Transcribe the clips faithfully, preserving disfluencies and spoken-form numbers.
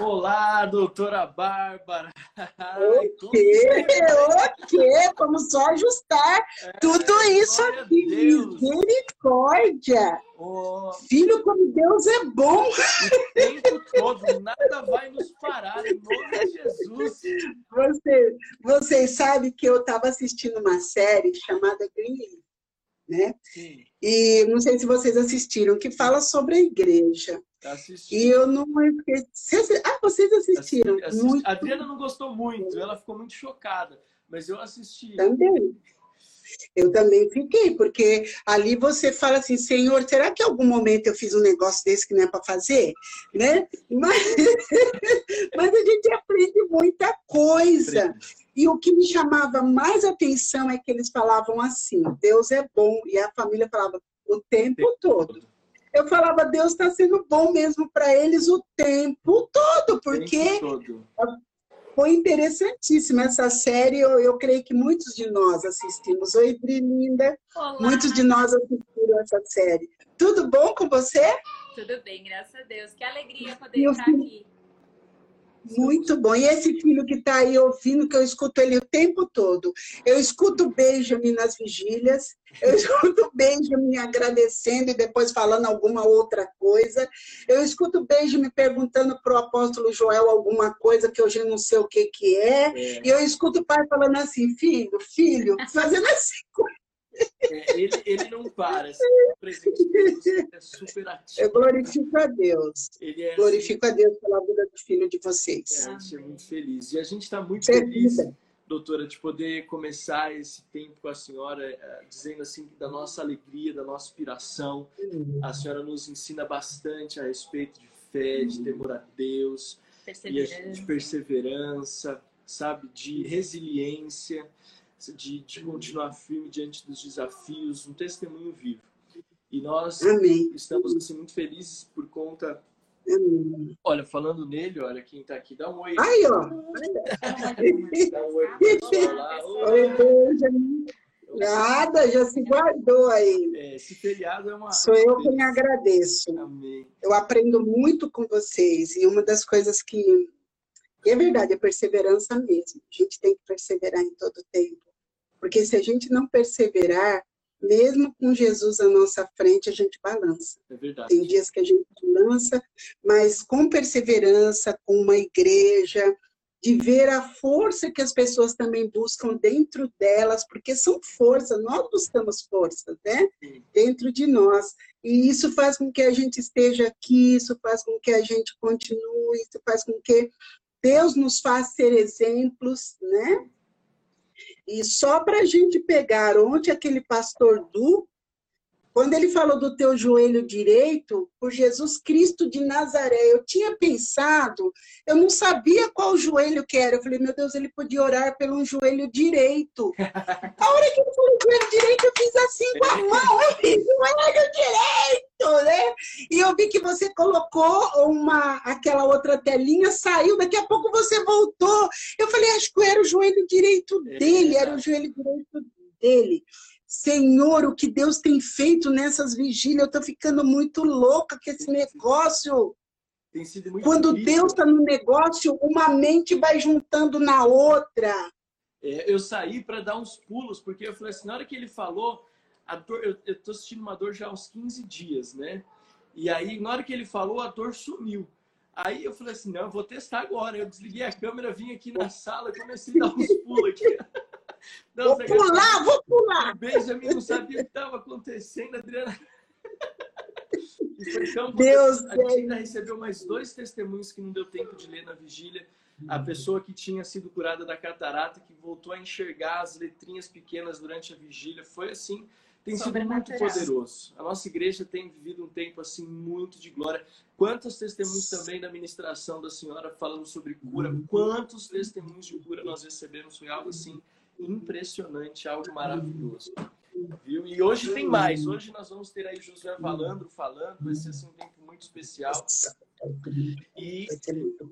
Olá, doutora Bárbara! O quê? O quê? Vamos só ajustar é, tudo isso aqui. Deus. Misericórdia! Oh. Filho, como Deus é bom! O tempo todo, nada vai nos parar, em nome de Jesus! Vocês, vocês sabem que eu estava assistindo uma série chamada Green, né? Sim. E não sei se vocês assistiram, que fala sobre a igreja. Assistindo. E eu não esqueci. Ah, vocês assistiram? Assisti, assisti. Muito. A Adriana não gostou muito, ela ficou muito chocada, mas eu assisti. Também. Eu também fiquei, porque ali você fala assim, Senhor, será que em algum momento eu fiz um negócio desse que não é para fazer? Né? Mas, mas a gente aprende muita coisa. Aprende. E o que me chamava mais atenção é que eles falavam assim, Deus é bom, e a família falava o tempo, o tempo todo. todo. Eu falava, Deus está sendo bom mesmo para eles o tempo todo, porque tempo todo. Foi interessantíssima essa série. Eu, eu creio que muitos de nós assistimos. Oi, Brilinda. Olá. Muitos de nós assistiram essa série. Tudo bom com você? Tudo bem, graças a Deus. Que alegria poder Meu estar filho. aqui. Muito bom. E esse filho que está aí ouvindo, que eu escuto ele o tempo todo. Eu escuto o Benjamin nas vigílias, eu escuto o Benjamin agradecendo e depois falando alguma outra coisa. Eu escuto o Benjamin perguntando para o apóstolo Joel alguma coisa que hoje eu não sei o que, que é. é. E eu escuto o pai falando assim, filho, filho, fazendo assim. É, ele, ele não para. Assim, o presente de Deus é super ativo. Eu glorifico a Deus. Ele é glorifico assim, a Deus pela vida do filho de vocês. É, a gente é muito feliz. E a gente está muito feliz, feliz, doutora, de poder começar esse tempo com a senhora, dizendo assim, da nossa alegria, da nossa inspiração. Uhum. A senhora nos ensina bastante a respeito de fé, de temor a Deus, perseverança. E a, de perseverança, sabe, de resiliência. De, de continuar firme diante dos desafios, um testemunho vivo. E nós Amém. estamos assim, muito felizes por conta... Amém. Olha, falando nele, olha quem está aqui. Dá um oi. Ai, ó! Dá um oi para Oi, Benjamin. Nada, já se guardou aí. É, esse feriado é uma... Sou eu quem agradeço. Amém. Eu aprendo muito com vocês. E uma das coisas que... E é verdade, é perseverança mesmo. A gente tem que perseverar em todo tempo. Porque se a gente não perseverar, mesmo com Jesus à nossa frente, a gente balança. É verdade. Tem dias que a gente balança, mas com perseverança, com uma igreja, de ver a força que as pessoas também buscam dentro delas, porque são forças, nós buscamos forças, né? Sim. Dentro de nós. E isso faz com que a gente esteja aqui, isso faz com que a gente continue, isso faz com que Deus nos faz ser exemplos, né? E só para a gente pegar ontem aquele pastor Du, quando ele falou do teu joelho direito, por Jesus Cristo de Nazaré, eu tinha pensado, eu não sabia qual joelho que era. Eu falei, meu Deus, ele podia orar pelo um joelho direito. A hora que ele falou joelho direito, eu fiz assim com a mão, eu fiz joelho direito. Né? E eu vi que você colocou uma, aquela outra telinha, saiu, daqui a pouco você voltou. Eu falei, acho que era o joelho direito dele, era o joelho direito dele. Senhor, o que Deus tem feito nessas vigílias, eu estou ficando muito louca com esse negócio. Tem sido muito Quando difícil. Deus está no negócio, uma mente vai juntando na outra. É, eu saí para dar uns pulos, porque eu falei assim, na hora que ele falou... A dor, eu, eu tô sentindo uma dor já há uns quinze dias, né? E aí, na hora que ele falou, a dor sumiu. Aí eu falei assim, não, eu vou testar agora. Eu desliguei a câmera, vim aqui na sala, comecei a dar uns pulos aqui. Não, vou pular, que... vou pular! O Benjamin não sabia o que estava acontecendo, Adriana. E foi tão bom. Deus a gente ainda recebeu mais dois testemunhos que não deu tempo de ler na vigília. A pessoa que tinha sido curada da catarata, que voltou a enxergar as letrinhas pequenas durante a vigília. Foi assim... Tem sido muito poderoso. A nossa igreja tem vivido um tempo assim muito de glória. Quantos testemunhos também da ministração da senhora falando sobre cura. Quantos testemunhos de cura nós recebemos. Foi algo assim impressionante, algo maravilhoso. Viu? E hoje tem mais. Hoje nós vamos ter aí Josué Valandro falando. Vai ser assim, um tempo muito especial. E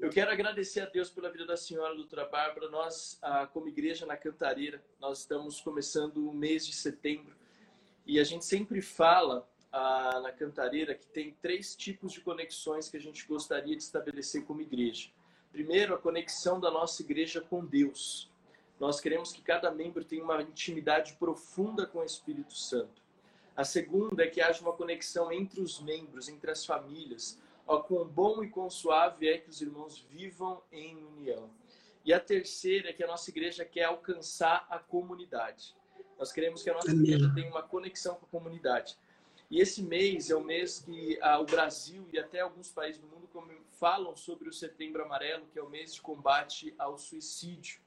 eu quero agradecer a Deus pela vida da senhora, doutora Bárbara. Nós, como igreja na Cantareira, nós estamos começando o mês de setembro. E a gente sempre fala ah, na Cantareira que tem três tipos de conexões que a gente gostaria de estabelecer como igreja. Primeiro, a conexão da nossa igreja com Deus. Nós queremos que cada membro tenha uma intimidade profunda com o Espírito Santo. A segunda é que haja uma conexão entre os membros, entre as famílias. Ó, quão bom e quão suave é que os irmãos vivam em união. E a terceira é que a nossa igreja quer alcançar a comunidade. Nós queremos que a nossa igreja tenha uma conexão com a comunidade. E esse mês é o mês que ah, o Brasil e até alguns países do mundo falam sobre o Setembro Amarelo, que é o mês de combate ao suicídio.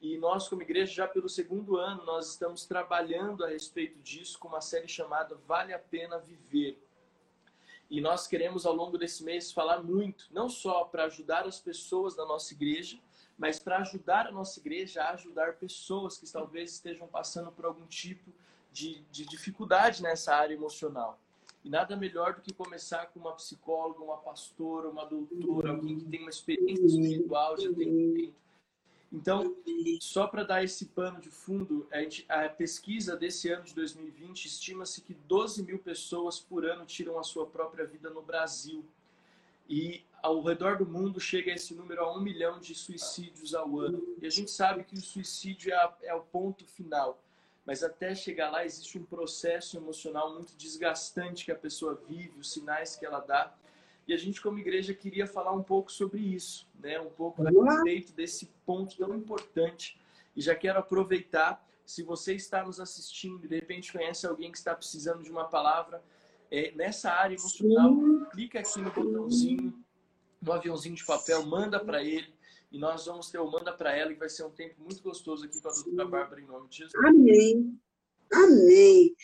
E nós, como igreja, já pelo segundo ano, nós estamos trabalhando a respeito disso com uma série chamada Vale a Pena Viver. E nós queremos, ao longo desse mês, falar muito, não só para ajudar as pessoas da nossa igreja, mas para ajudar a nossa igreja a ajudar pessoas que talvez estejam passando por algum tipo de, de dificuldade nessa área emocional. E nada melhor do que começar com uma psicóloga, uma pastora, uma doutora, alguém que tem uma experiência espiritual, já tem um tempo. Então, só para dar esse pano de fundo, a, gente, a pesquisa desse ano de dois mil e vinte estima-se que doze mil pessoas por ano tiram a sua própria vida no Brasil. E ao redor do mundo chega esse número a um milhão de suicídios ao ano. E a gente sabe que o suicídio é, a, é o ponto final. Mas até chegar lá existe um processo emocional muito desgastante que a pessoa vive, os sinais que ela dá. E a gente, como igreja, queria falar um pouco sobre isso, né? Um pouco a respeito desse ponto tão importante. E já quero aproveitar, se você está nos assistindo e de repente conhece alguém que está precisando de uma palavra, é, nessa área emocional, clica aqui no botãozinho, no aviãozinho de papel, manda para ele. E nós vamos ter o Manda para Ela, que vai ser um tempo muito gostoso aqui com a doutora Bárbara, em nome de Jesus. Amém. Amém.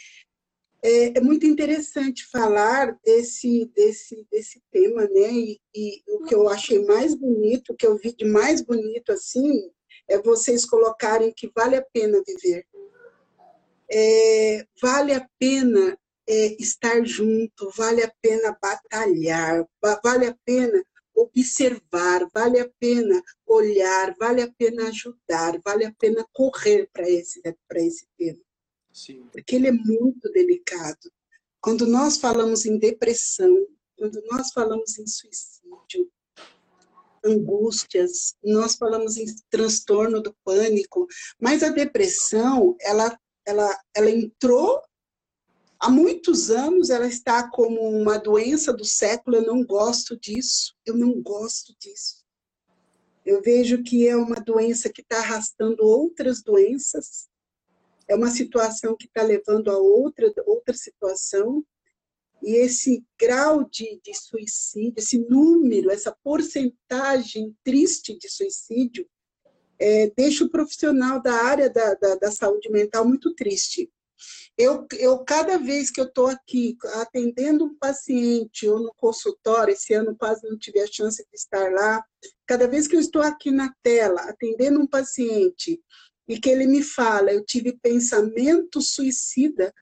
É muito interessante falar desse, desse, desse tema, né? E, e o que eu achei mais bonito, o que eu vi de mais bonito, assim, é vocês colocarem que vale a pena viver. É, vale a pena é, estar junto, vale a pena batalhar, vale a pena observar, vale a pena olhar, vale a pena ajudar, vale a pena correr para esse, para esse tema. Sim. Porque ele é muito delicado. Quando nós falamos em depressão, quando nós falamos em suicídio, angústias, nós falamos em transtorno do pânico, mas a depressão, ela, ela, ela entrou há muitos anos, ela está como uma doença do século, eu não gosto disso, eu não gosto disso. Eu vejo que é uma doença que está arrastando outras doenças, é uma situação que está levando a outra, outra situação. E esse grau de, de suicídio, esse número, essa porcentagem triste de suicídio, é, deixa o profissional da área da, da, da saúde mental muito triste. Eu, eu cada vez que eu estou aqui atendendo um paciente ou no consultório, esse ano quase não tive a chance de estar lá, cada vez que eu estou aqui na tela atendendo um paciente e que ele me fala, eu tive pensamento suicida,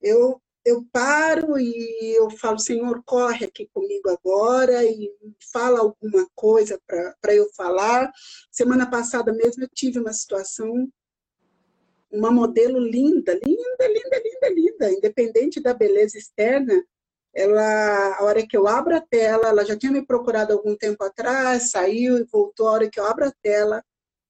eu, eu paro e eu falo, Senhor, corre aqui comigo agora e fala alguma coisa para eu falar. Semana passada mesmo eu tive uma situação, uma modelo linda, linda, linda, linda, linda, independente da beleza externa, ela, a hora que eu abro a tela, ela já tinha me procurado algum tempo atrás, saiu e voltou, a hora que eu abro a tela,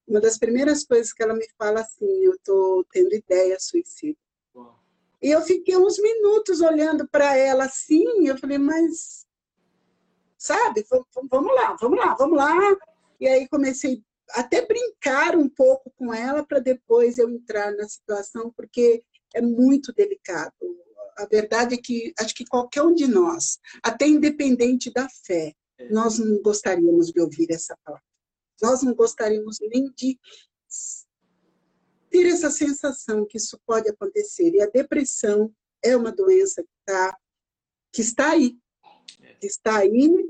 uma das primeiras coisas que ela me fala assim, eu tô tendo ideia suicida. Uau. E eu fiquei uns minutos olhando para ela assim, eu falei, mas, sabe, vamos lá, vamos lá, vamos lá. E aí comecei até brincar um pouco com ela para depois eu entrar na situação, porque é muito delicado. A verdade é que acho que qualquer um de nós, até independente da fé, é. Nós não gostaríamos de ouvir essa palavra. Nós não gostaríamos nem de ter essa sensação que isso pode acontecer. E a depressão é uma doença que, tá, que está aí. Que está aí.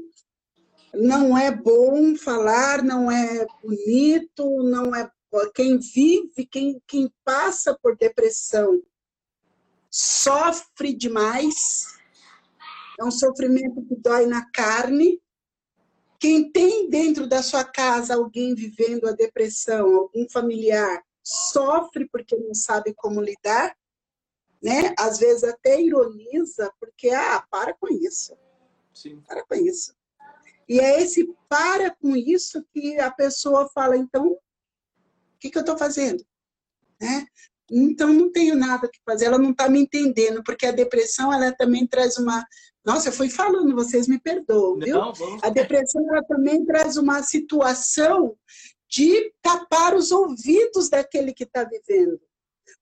Não é bom falar, não é bonito, não é... Quem vive, quem, quem passa por depressão sofre demais. É um sofrimento que dói na carne. Quem tem dentro da sua casa alguém vivendo a depressão, algum familiar, sofre porque não sabe como lidar. né? Às vezes até ironiza, porque, ah, para com isso. Sim. Para com isso. E é esse para com isso que a pessoa fala, então, o que, que eu estou fazendo? Né? Então, não tenho nada que fazer, ela não está me entendendo, porque a depressão, ela também traz uma... Nossa, eu fui falando, vocês me perdoam, viu? Não, vamos... A depressão, ela também traz uma situação de tapar os ouvidos daquele que está vivendo.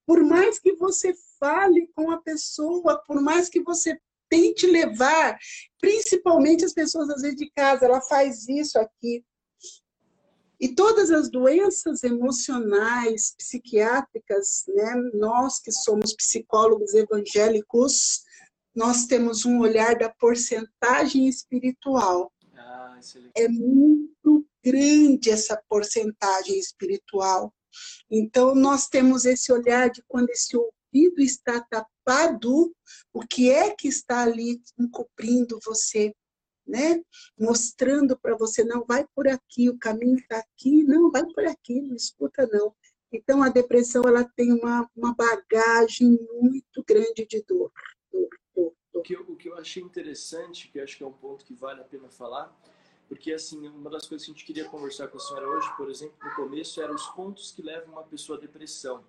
Por mais que você fale com a pessoa, por mais que você tente levar, principalmente as pessoas, às vezes, de casa, ela faz isso aqui. E todas as doenças emocionais, psiquiátricas, né? Nós que somos psicólogos evangélicos, nós temos um olhar da porcentagem espiritual. Ah, é muito grande essa porcentagem espiritual. Então, nós temos esse olhar de quando esse ouvido está tapado, o que é que está ali encobrindo você? Né? Mostrando para você, não, vai por aqui, o caminho está aqui, não, vai por aqui, não escuta não. Então a depressão, ela tem uma, uma bagagem muito grande de dor. dor, dor, dor. O, que eu, o que eu achei interessante, que eu acho que é um ponto que vale a pena falar, porque assim, uma das coisas que a gente queria conversar com a senhora hoje, por exemplo, no começo, eram os pontos que levam uma pessoa à depressão.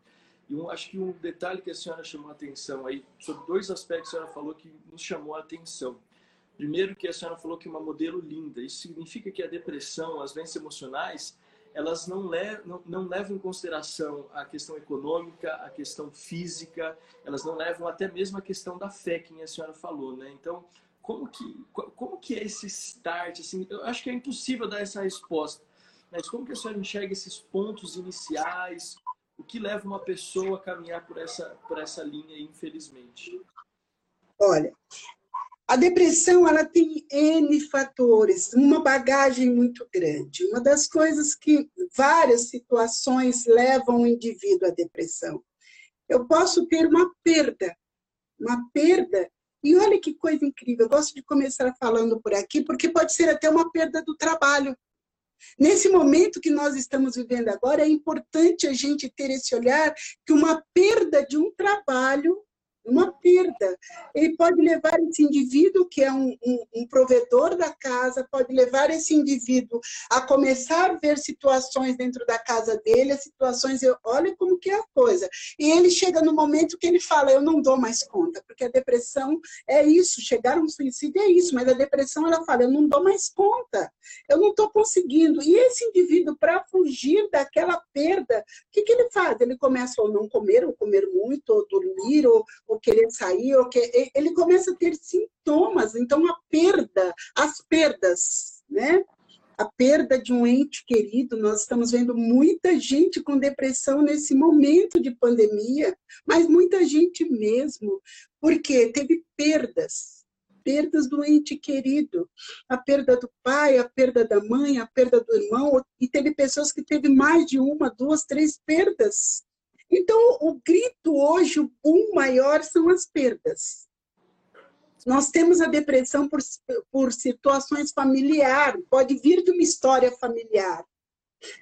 E eu acho que um detalhe que a senhora chamou a atenção aí, sobre dois aspectos que a senhora falou que nos chamou a atenção. Primeiro, que a senhora falou que é uma modelo linda. Isso significa que a depressão, as doenças emocionais, elas não, le não, não levam em consideração a questão econômica, a questão física, elas não levam até mesmo a questão da fé, que a senhora falou, né? Então, como que, como que é esse start? Assim, eu acho que é impossível dar essa resposta, mas como que a senhora enxerga esses pontos iniciais? O que leva uma pessoa a caminhar por essa, por essa linha, infelizmente? Olha... A depressão, ela tem N fatores, uma bagagem muito grande. Uma das coisas que várias situações levam o indivíduo à depressão. Eu posso ter uma perda, uma perda, e olha que coisa incrível, eu gosto de começar falando por aqui, porque pode ser até uma perda do trabalho. Nesse momento que nós estamos vivendo agora, é importante a gente ter esse olhar que uma perda de um trabalho, uma perda, ele pode levar esse indivíduo que é um, um, um provedor da casa, pode levar esse indivíduo a começar a ver situações dentro da casa dele, as situações, eu, olha como que é a coisa. E ele chega no momento que ele fala, eu não dou mais conta, porque a depressão é isso, chegar a um suicídio é isso, mas a depressão, ela fala, eu não dou mais conta, eu não estou conseguindo. E esse indivíduo, para fugir daquela perda, o que, que ele faz? Ele começa a não comer, ou comer muito, ou dormir, ou ou querer sair, ou que... ele começa a ter sintomas. Então, a perda, as perdas, né? A perda de um ente querido, nós estamos vendo muita gente com depressão nesse momento de pandemia, mas muita gente mesmo, porque teve perdas, perdas do ente querido, a perda do pai, a perda da mãe, a perda do irmão, e teve pessoas que teve mais de uma, duas, três perdas. Então, o grito hoje, o boom maior, são as perdas. Nós temos a depressão por, por situações familiares, pode vir de uma história familiar.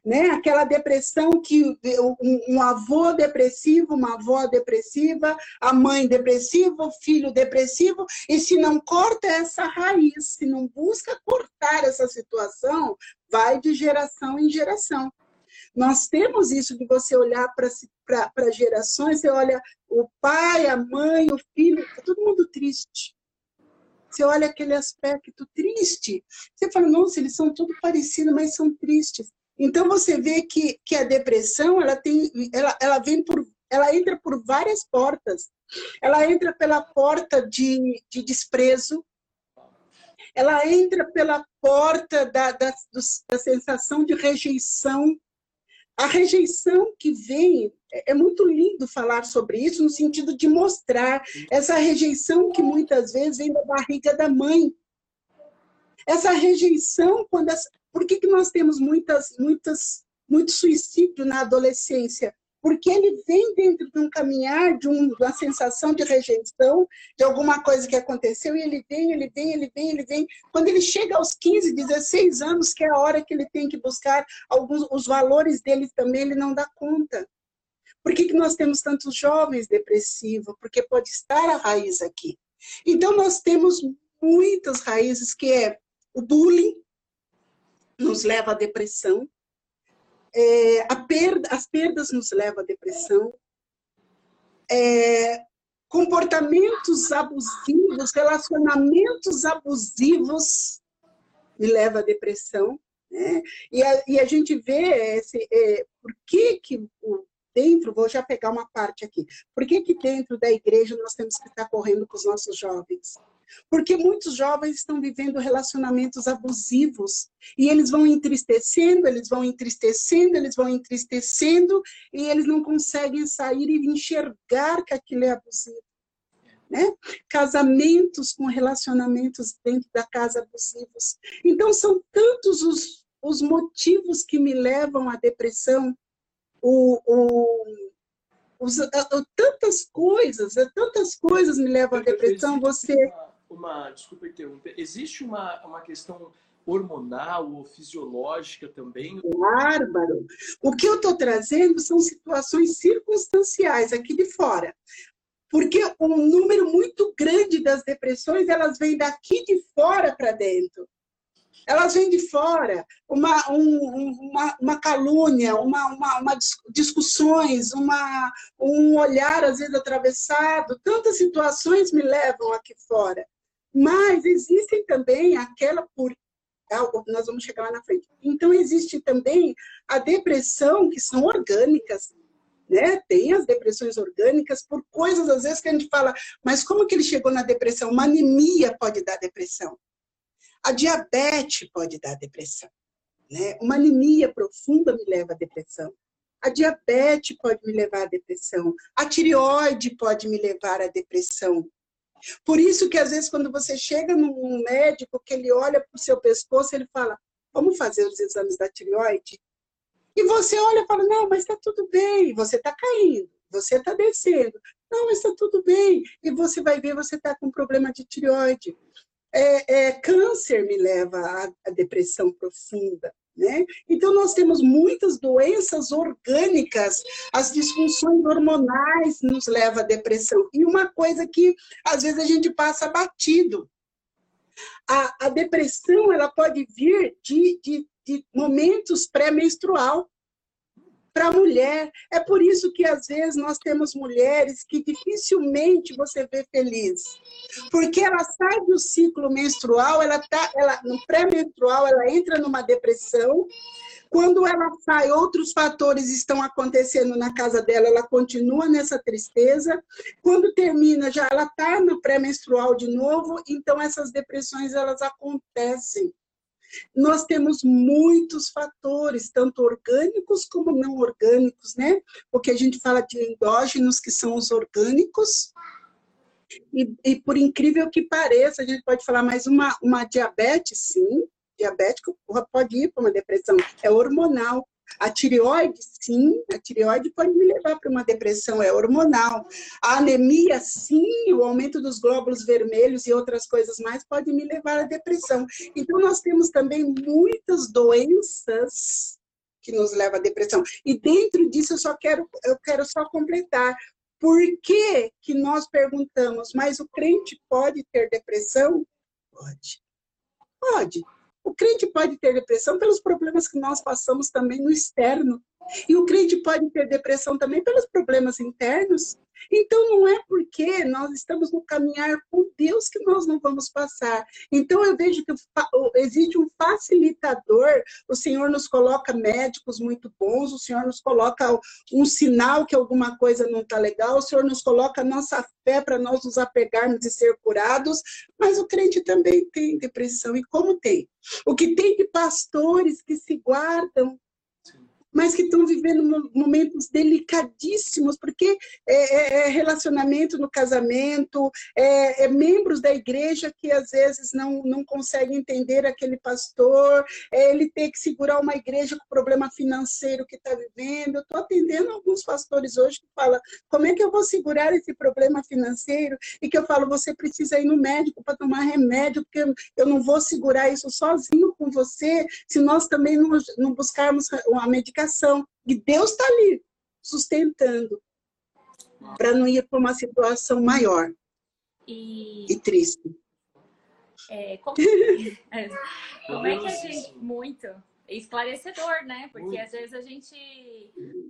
Né? Aquela depressão que um, um avô depressivo, uma avó depressiva, a mãe depressiva, o filho depressivo, e se não corta essa raiz, se não busca cortar essa situação, vai de geração em geração. Nós temos isso de você olhar para gerações, você olha o pai, a mãe, o filho, tá todo mundo triste. Você olha aquele aspecto triste, você fala, nossa, eles são tudo parecidos, mas são tristes. Então você vê que, que a depressão, ela, tem, ela, ela, vem por, ela entra por várias portas. Ela entra pela porta de, de desprezo, ela entra pela porta da, da, do, da sensação de rejeição. A rejeição que vem, é muito lindo falar sobre isso, no sentido de mostrar essa rejeição que muitas vezes vem da barriga da mãe. Essa rejeição, quando as, por que, que nós temos muitas, muitas, muito suicídio na adolescência? Porque ele vem dentro de um caminhar, de um, uma sensação de rejeição, de alguma coisa que aconteceu, e ele vem, ele vem, ele vem, ele vem. Quando ele chega aos quinze, dezesseis anos, que é a hora que ele tem que buscar alguns, os valores dele também, ele não dá conta. Por que que nós temos tantos jovens depressivos? Porque pode estar a raiz aqui. Então, nós temos muitas raízes, que é o bullying, nos leva à depressão. É, a perda, as perdas nos levam à depressão. É, comportamentos abusivos, relacionamentos abusivos me levam à depressão. Né? E, a, e a gente vê esse, é, por que que o dentro, vou já pegar uma parte aqui, por que que dentro da igreja nós temos que estar correndo com os nossos jovens? Porque muitos jovens estão vivendo relacionamentos abusivos e eles vão entristecendo, eles vão entristecendo, eles vão entristecendo e eles não conseguem sair e enxergar que aquilo é abusivo. Né? Casamentos com relacionamentos dentro da casa abusivos. Então são tantos os, os motivos que me levam à depressão. O, o, os, a, a, tantas coisas, a, tantas coisas me levam à depressão. Você... Uma, uma, desculpa interromper. Existe uma, uma questão hormonal ou fisiológica também? Bárbaro. O que eu estou trazendo são situações circunstanciais aqui de fora. Porque um número muito grande das depressões, elas vêm daqui de fora para dentro. Elas vêm de fora, uma, um, uma, uma calúnia, uma, uma, uma discussões, uma, um olhar às vezes atravessado, tantas situações me levam aqui fora. Mas existem também aquela, por... nós vamos chegar lá na frente, então existe também a depressão que são orgânicas, né? Tem as depressões orgânicas por coisas às vezes que a gente fala, mas como que ele chegou na depressão? Uma anemia pode dar depressão. A diabetes pode dar depressão, né? Uma anemia profunda me leva à depressão. A diabetes pode me levar à depressão. A tireoide pode me levar à depressão. Por isso que, às vezes, quando você chega num médico, que ele olha para o seu pescoço, ele fala, vamos fazer os exames da tireoide? E você olha e fala, não, mas está tudo bem, você está caindo, você está descendo. Não, mas está tudo bem. E você vai ver, você está com problema de tireoide. É, é, câncer me leva à, à depressão profunda, né? Então, nós temos muitas doenças orgânicas, as disfunções hormonais nos levam à depressão. E uma coisa que, às vezes, a gente passa batido. A, a depressão, ela pode vir de, de, de momentos pré-menstrual para a mulher. É por isso que, às vezes, nós temos mulheres que dificilmente você vê feliz. Porque ela sai do ciclo menstrual, ela tá, ela, no pré-menstrual, ela entra numa depressão. Quando ela sai, outros fatores estão acontecendo na casa dela, ela continua nessa tristeza. Quando termina, já ela está no pré-menstrual de novo. Então, essas depressões, elas acontecem. Nós temos muitos fatores, tanto orgânicos como não orgânicos, né? Porque a gente fala de endógenos, que são os orgânicos. E, e por incrível que pareça, a gente pode falar, mas uma, uma diabetes, sim. Diabético pode ir para uma depressão, é hormonal. A tireoide, sim. A tireoide pode me levar para uma depressão, é hormonal. A anemia, sim. O aumento dos glóbulos vermelhos e outras coisas mais pode me levar à depressão. Então, nós temos também muitas doenças que nos levam à depressão. E dentro disso, eu só quero, eu quero só completar. Por que que nós perguntamos, mas o crente pode ter depressão? Pode. Pode. O crente pode ter depressão pelos problemas que nós passamos também no externo. E o crente pode ter depressão também pelos problemas internos. Então, não é porque nós estamos no caminhar com Deus que nós não vamos passar. Então, eu vejo que existe um facilitador, o Senhor nos coloca médicos muito bons, o Senhor nos coloca um sinal que alguma coisa não está legal, o Senhor nos coloca a nossa fé para nós nos apegarmos e ser curados, mas o crente também tem depressão, e como tem? O que tem de pastores que se guardam, mas que estão vivendo momentos delicadíssimos, porque é, é relacionamento no casamento, é, é membros da igreja que às vezes não, não conseguem entender aquele pastor, é ele ter que segurar uma igreja com problema financeiro que está vivendo. Eu estou atendendo alguns pastores hoje que falam, como é que eu vou segurar esse problema financeiro? E que eu falo, você precisa ir no médico para tomar remédio, porque eu não vou segurar isso sozinho com você, se nós também não, não buscarmos uma medicação. E Deus está ali. sustentando para não ir para uma situação maior e, e triste. É, como... como é que a gente... Muito esclarecedor, né? Porque muito. Às vezes a gente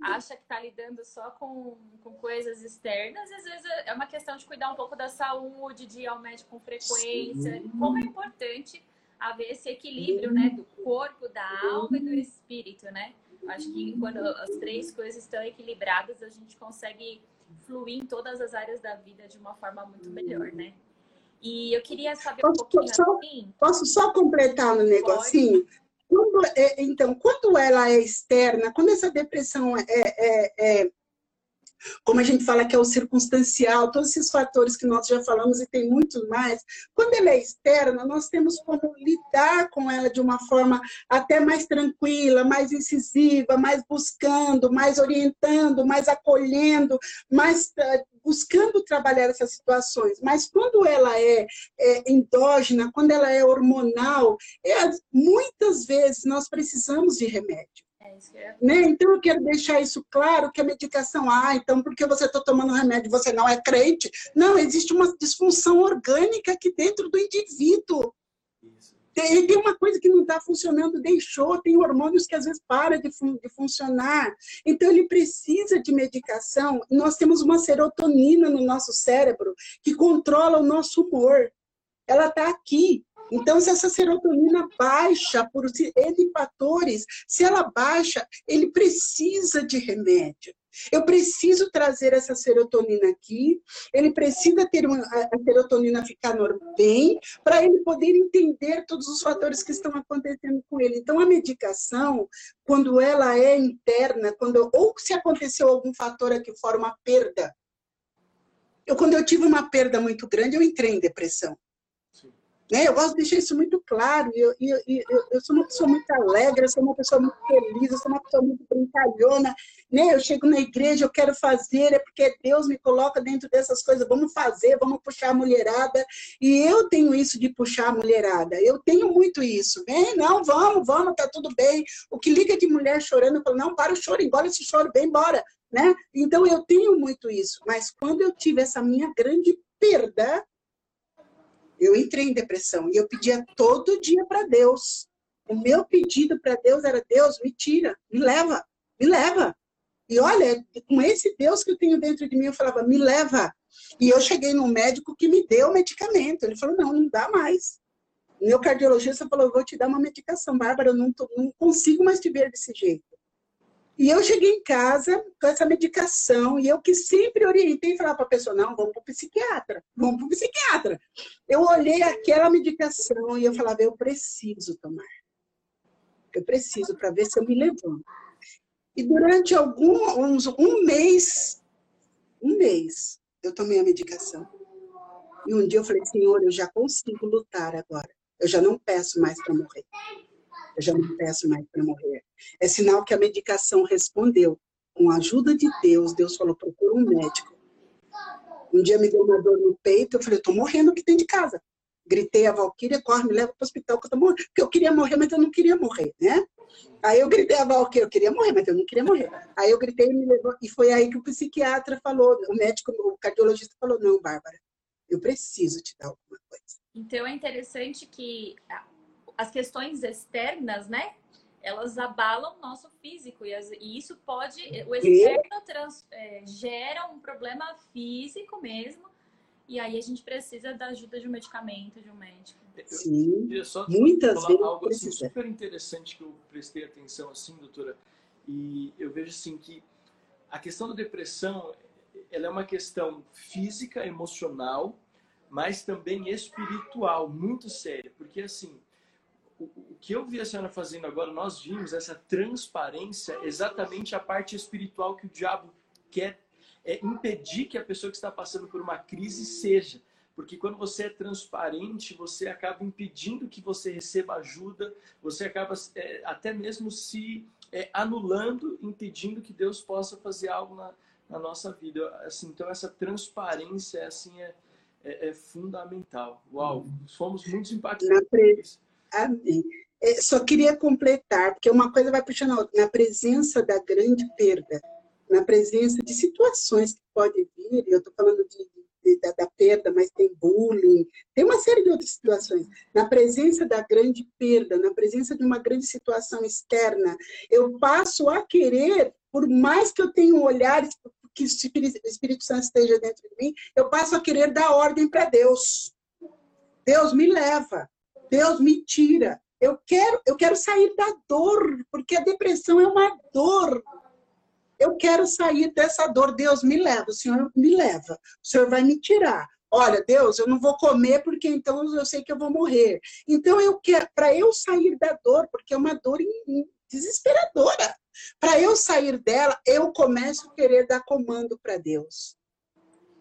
acha que está lidando só com, com coisas externas, e às vezes é uma questão de cuidar um pouco da saúde, de ir ao médico com frequência. Sim. Como é importante haver esse equilíbrio, né? Do corpo, da alma e do espírito, né? Acho que quando as três coisas estão equilibradas, a gente consegue fluir em todas as áreas da vida de uma forma muito melhor, né? E eu queria saber posso, um pouquinho só, assim... Posso só completar um negocinho? Quando, então, quando ela é externa, quando essa depressão é, é, é... Como a gente fala que é o circunstancial, todos esses fatores que nós já falamos e tem muito mais. Quando ela é externa, nós temos como lidar com ela de uma forma até mais tranquila, mais incisiva, mais buscando, mais orientando, mais acolhendo, mais buscando trabalhar essas situações. Mas quando ela é, é endógena, quando ela é hormonal, é, muitas vezes nós precisamos de remédio. Né? Então eu quero deixar isso claro, que a medicação, ah, então porque você está tomando remédio, você não é crente? Não, existe uma disfunção orgânica aqui dentro do indivíduo. Isso. Tem, tem uma coisa que não está funcionando, deixou, tem hormônios que às vezes para de, fun de funcionar. Então ele precisa de medicação. Nós temos uma serotonina no nosso cérebro que controla o nosso humor. Ela está aqui. Então, se essa serotonina baixa por N fatores, se ela baixa, ele precisa de remédio. Eu preciso trazer essa serotonina aqui, ele precisa ter uma, a serotonina ficar bem, para ele poder entender todos os fatores que estão acontecendo com ele. Então, a medicação, quando ela é interna, quando, ou se aconteceu algum fator aqui fora, uma perda. Eu, quando eu tive uma perda muito grande, eu entrei em depressão. Né? Eu gosto de deixar isso muito claro. Eu, eu, eu, eu sou uma pessoa muito alegre, eu sou uma pessoa muito feliz, eu sou uma pessoa muito brincalhona, né? Eu chego na igreja, eu quero fazer, é porque Deus me coloca dentro dessas coisas. Vamos fazer, vamos puxar a mulherada. E eu tenho isso de puxar a mulherada. Eu tenho muito isso. Vem, não, vamos, vamos, tá tudo bem. O que liga de mulher chorando, eu falo, não, para o choro, engole esse choro, vem embora, né? Então eu tenho muito isso. Mas quando eu tive essa minha grande perda, eu entrei em depressão e eu pedia todo dia para Deus. O meu pedido para Deus era, Deus, me tira, me leva, me leva. E olha, com esse Deus que eu tenho dentro de mim, eu falava, me leva. E eu cheguei num médico que me deu medicamento. Ele falou, não, não dá mais. O meu cardiologista falou, eu vou te dar uma medicação, Bárbara, eu não, tô, não consigo mais te ver desse jeito. E eu cheguei em casa com essa medicação e eu que sempre orientei e falava para a pessoa, não, vamos para o psiquiatra, vamos para o psiquiatra. Eu olhei aquela medicação e eu falava, eu preciso tomar. Eu preciso para ver se eu me levanto. E durante algum, uns, um mês, um mês, eu tomei a medicação. E um dia eu falei, Senhor, eu já consigo lutar agora. Eu já não peço mais para morrer. Eu já não peço mais para morrer. É sinal que a medicação respondeu. Com a ajuda de Deus, Deus falou, procura um médico. Um dia me deu uma dor no peito, eu falei, eu tô morrendo, o que tem de casa? Gritei a Valquíria, corre, me leva para o hospital que eu tô morrendo. Porque eu queria morrer, mas eu não queria morrer, né? Aí eu gritei a Valquíria, eu queria morrer, mas eu não queria morrer. Aí eu gritei e me levou. E foi aí que o psiquiatra falou, o médico, o cardiologista falou, não, Bárbara, eu preciso te dar alguma coisa. Então é interessante que... as questões externas, né? Elas abalam o nosso físico. E, as, e isso pode... O externo trans, é, gera um problema físico mesmo. E aí a gente precisa da ajuda de um medicamento, de um médico. Sim, eu só muitas falar vezes algo assim, super interessante que eu prestei atenção, assim, doutora. E eu vejo, assim, que a questão da depressão, ela é uma questão física, emocional, mas também espiritual, muito séria. Porque, assim... o que eu vi a senhora fazendo agora, nós vimos essa transparência, exatamente a parte espiritual que o diabo quer é impedir que a pessoa que está passando por uma crise seja. Porque quando você é transparente, você acaba impedindo que você receba ajuda, você acaba é, até mesmo se é, anulando, impedindo que Deus possa fazer algo na, na nossa vida. Assim, então essa transparência assim, é, é, é fundamental. Uau, fomos muito impactados por isso. Amém. Só queria completar, porque uma coisa vai puxando a outra. Na presença da grande perda, na presença de situações que podem vir, eu estou falando de, de, da, da perda, mas tem bullying, tem uma série de outras situações. Na presença da grande perda, na presença de uma grande situação externa, eu passo a querer, por mais que eu tenha um olhar, que o Espírito Santo esteja dentro de mim, eu passo a querer dar ordem para Deus. Deus me leva, Deus me tira. Eu quero, eu quero sair da dor, porque a depressão é uma dor. Eu quero sair dessa dor, Deus me leva, o Senhor me leva, o Senhor vai me tirar. Olha, Deus, eu não vou comer porque então eu sei que eu vou morrer. Então eu quero, para eu sair da dor, porque é uma dor desesperadora, para eu sair dela, eu começo a querer dar comando para Deus.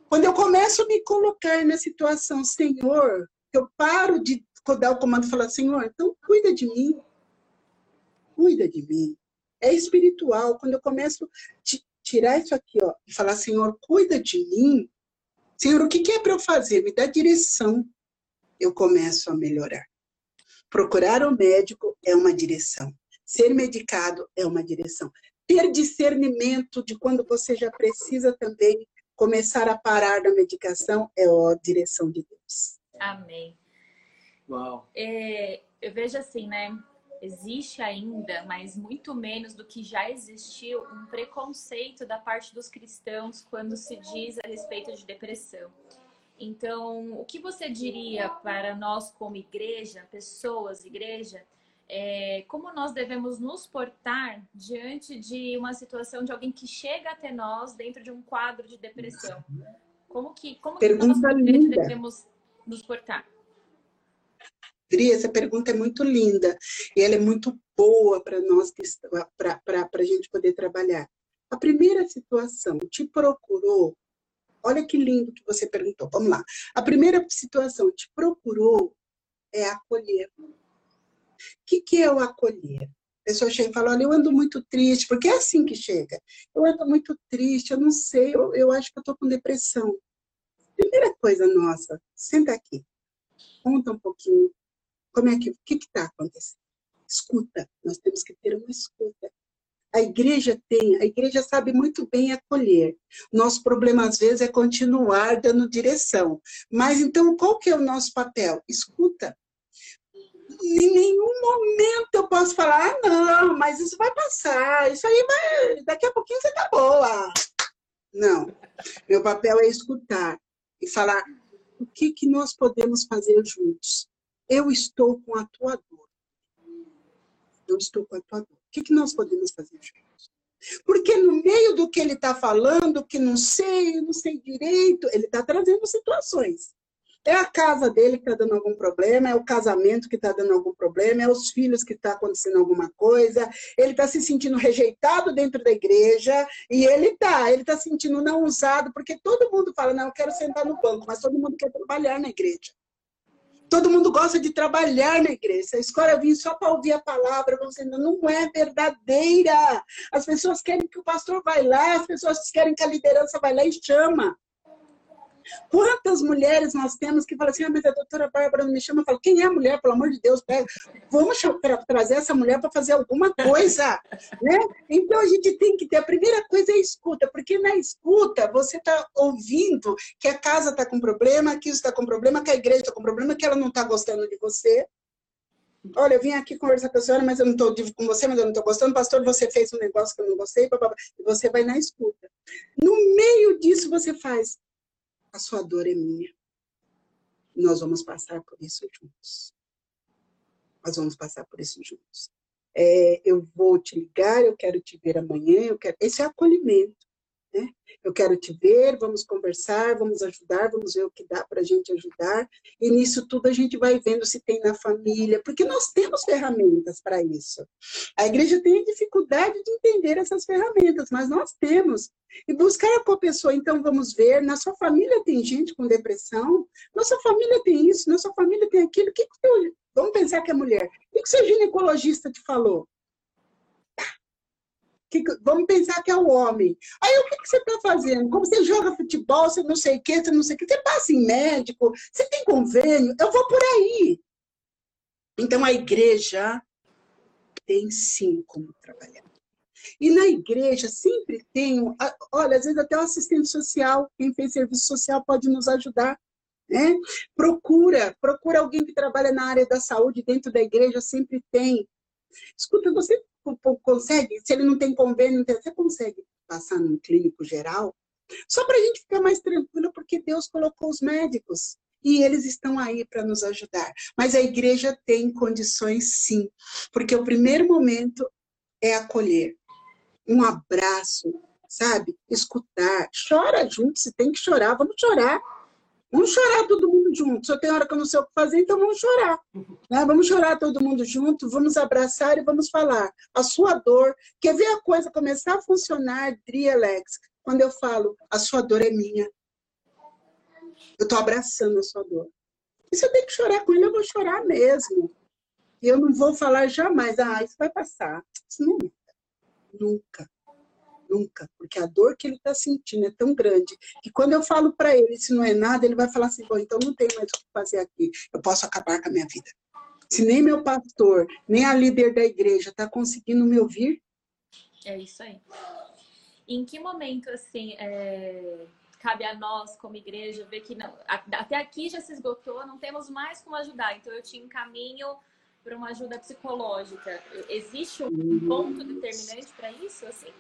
Quando eu começo a me colocar na situação, Senhor, eu paro de dar o comando e falar, Senhor, então cuida de mim, cuida de mim. É espiritual, quando eu começo a tirar isso aqui, ó, e falar, Senhor, cuida de mim. Senhor, o que é para eu fazer? Me dá direção. Eu começo a melhorar. Procurar o médico é uma direção. Ser medicado é uma direção. Ter discernimento de quando você já precisa também começar a parar da medicação é a direção de Deus. Amém. Uau. É, eu vejo assim, né? Existe ainda, mas muito menos do que já existiu, um preconceito da parte dos cristãos quando se diz a respeito de depressão. Então, o que você diria para nós como igreja, pessoas, igreja, é, como nós devemos nos portar diante de uma situação de alguém que chega até nós dentro de um quadro de depressão? Como que, como que nós devemos nos portar? Essa pergunta é muito linda e ela é muito boa para nós, para a gente poder trabalhar. A primeira situação, te procurou, olha que lindo que você perguntou, vamos lá. A primeira situação, te procurou, é acolher. O que, que é o acolher? A pessoa chega e fala, olha, eu ando muito triste, porque é assim que chega. Eu ando muito triste, eu não sei, eu, eu acho que eu estou com depressão. Primeira coisa nossa, senta aqui, conta um pouquinho. Como é que, o que está acontecendo? Escuta, nós temos que ter uma escuta. A igreja tem, a igreja sabe muito bem acolher. Nosso problema, às vezes, é continuar dando direção. Mas, então, qual que é o nosso papel? Escuta. Em nenhum momento eu posso falar, ah, não, mas isso vai passar, isso aí vai, daqui a pouquinho você tá boa. Não. Meu papel é escutar e falar o que, que nós podemos fazer juntos. Eu estou com a tua dor. Eu estou com a tua dor. O que, que nós podemos fazer juntos? Porque no meio do que ele está falando, que não sei, não sei direito, ele está trazendo situações. É a casa dele que está dando algum problema, é o casamento que está dando algum problema, é os filhos que está acontecendo alguma coisa, ele está se sentindo rejeitado dentro da igreja, e ele está, ele está se sentindo não usado, porque todo mundo fala, não, eu quero sentar no banco, mas todo mundo quer trabalhar na igreja. Todo mundo gosta de trabalhar na igreja. A escola vem só para ouvir a palavra, você não é verdadeira. As pessoas querem que o pastor vá lá, as pessoas querem que a liderança vá lá e chama. Quantas mulheres nós temos que falam assim, ah, mas a doutora Bárbara não me chama? Eu falo, quem é a mulher? Pelo amor de Deus, pega. Vamos trazer essa mulher para fazer alguma coisa. Né? Então a gente tem que ter, a primeira coisa é a escuta, porque na escuta você está ouvindo que a casa está com problema, que isso está com problema, que a igreja está com problema, que ela não está gostando de você. Olha, eu vim aqui conversar com a senhora, mas eu não estou com você, mas eu não estou gostando. Pastor, você fez um negócio que eu não gostei, blá, blá, blá. E você vai na escuta. No meio disso você faz, a sua dor é minha. Nós vamos passar por isso juntos. Nós vamos passar por isso juntos. É, eu vou te ligar, eu quero te ver amanhã, eu quero... Esse é acolhimento, né? Eu quero te ver, vamos conversar, vamos ajudar, vamos ver o que dá para a gente ajudar. E nisso tudo a gente vai vendo se tem na família, porque nós temos ferramentas para isso. A igreja tem dificuldade de entender essas ferramentas, mas nós temos. E buscar com a pessoa, então vamos ver, na sua família tem gente com depressão, na sua família tem isso, na sua família tem aquilo, que que eu, vamos pensar que é mulher, o que o seu ginecologista te falou? Que que, vamos pensar que é o homem, aí o que, que você está fazendo? Como você joga futebol, você não sei o que, você não sei o que, você passa em médico, você tem convênio, eu vou por aí. Então a igreja tem sim como trabalhar. E na igreja sempre tem, olha, às vezes até o assistente social, quem fez serviço social pode nos ajudar, né? Procura, procura alguém que trabalha na área da saúde dentro da igreja, sempre tem. Escuta, você consegue, se ele não tem convênio, você consegue passar num clínico geral? Só para a gente ficar mais tranquilo, porque Deus colocou os médicos e eles estão aí para nos ajudar. Mas a igreja tem condições, sim, porque o primeiro momento é acolher, um abraço, sabe? Escutar, chora junto, se tem que chorar, vamos chorar. Vamos chorar todo mundo junto. Só tem hora que eu não sei o que fazer, então vamos chorar. Né? Vamos chorar todo mundo junto, vamos abraçar e vamos falar a sua dor. Quer ver a coisa começar a funcionar, Dri, Alex? Quando eu falo, a sua dor é minha. Eu estou abraçando a sua dor. E se eu tenho que chorar com ele, eu vou chorar mesmo. E eu não vou falar jamais, ah, isso vai passar. Isso nunca, nunca. Nunca, porque a dor que ele está sentindo é tão grande que quando eu falo para ele, se não é nada, ele vai falar assim, bom, então não tem mais o que fazer aqui, eu posso acabar com a minha vida. Se nem meu pastor, nem a líder da igreja está conseguindo me ouvir. É isso aí. Em que momento, assim, é... cabe a nós, como igreja, ver que não, até aqui já se esgotou, não temos mais como ajudar, então eu te encaminho para uma ajuda psicológica. Existe um ponto determinante para isso, assim?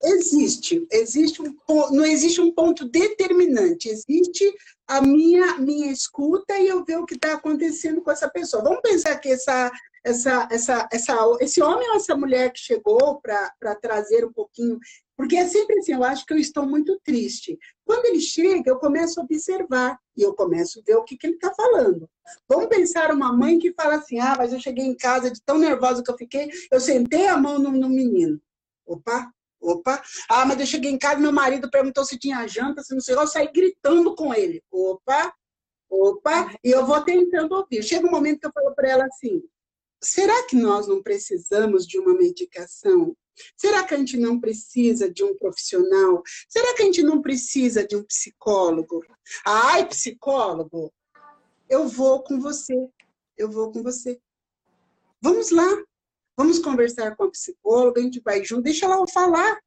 Existe, existe um, não existe um ponto determinante, existe a minha, minha escuta e eu ver o que está acontecendo com essa pessoa. Vamos pensar que essa, essa, essa, essa, esse homem ou essa mulher que chegou para trazer um pouquinho, porque é sempre assim, eu acho que eu estou muito triste. Quando ele chega, eu começo a observar e eu começo a ver o que, que ele está falando. Vamos pensar uma mãe que fala assim, ah, mas eu cheguei em casa de tão nervosa que eu fiquei, eu sentei a mão no, no menino. Opa, opa. Ah, mas eu cheguei em casa, meu marido perguntou se tinha janta, se não sei, eu saí gritando com ele. Opa, opa. E eu vou tentando ouvir. Chega um momento que eu falo para ela assim, será que nós não precisamos de uma medicação? Será que a gente não precisa de um profissional? Será que a gente não precisa de um psicólogo? Ai, psicólogo, eu vou com você, eu vou com você. Vamos lá. Vamos conversar com a psicóloga, a gente vai junto, deixa ela falar,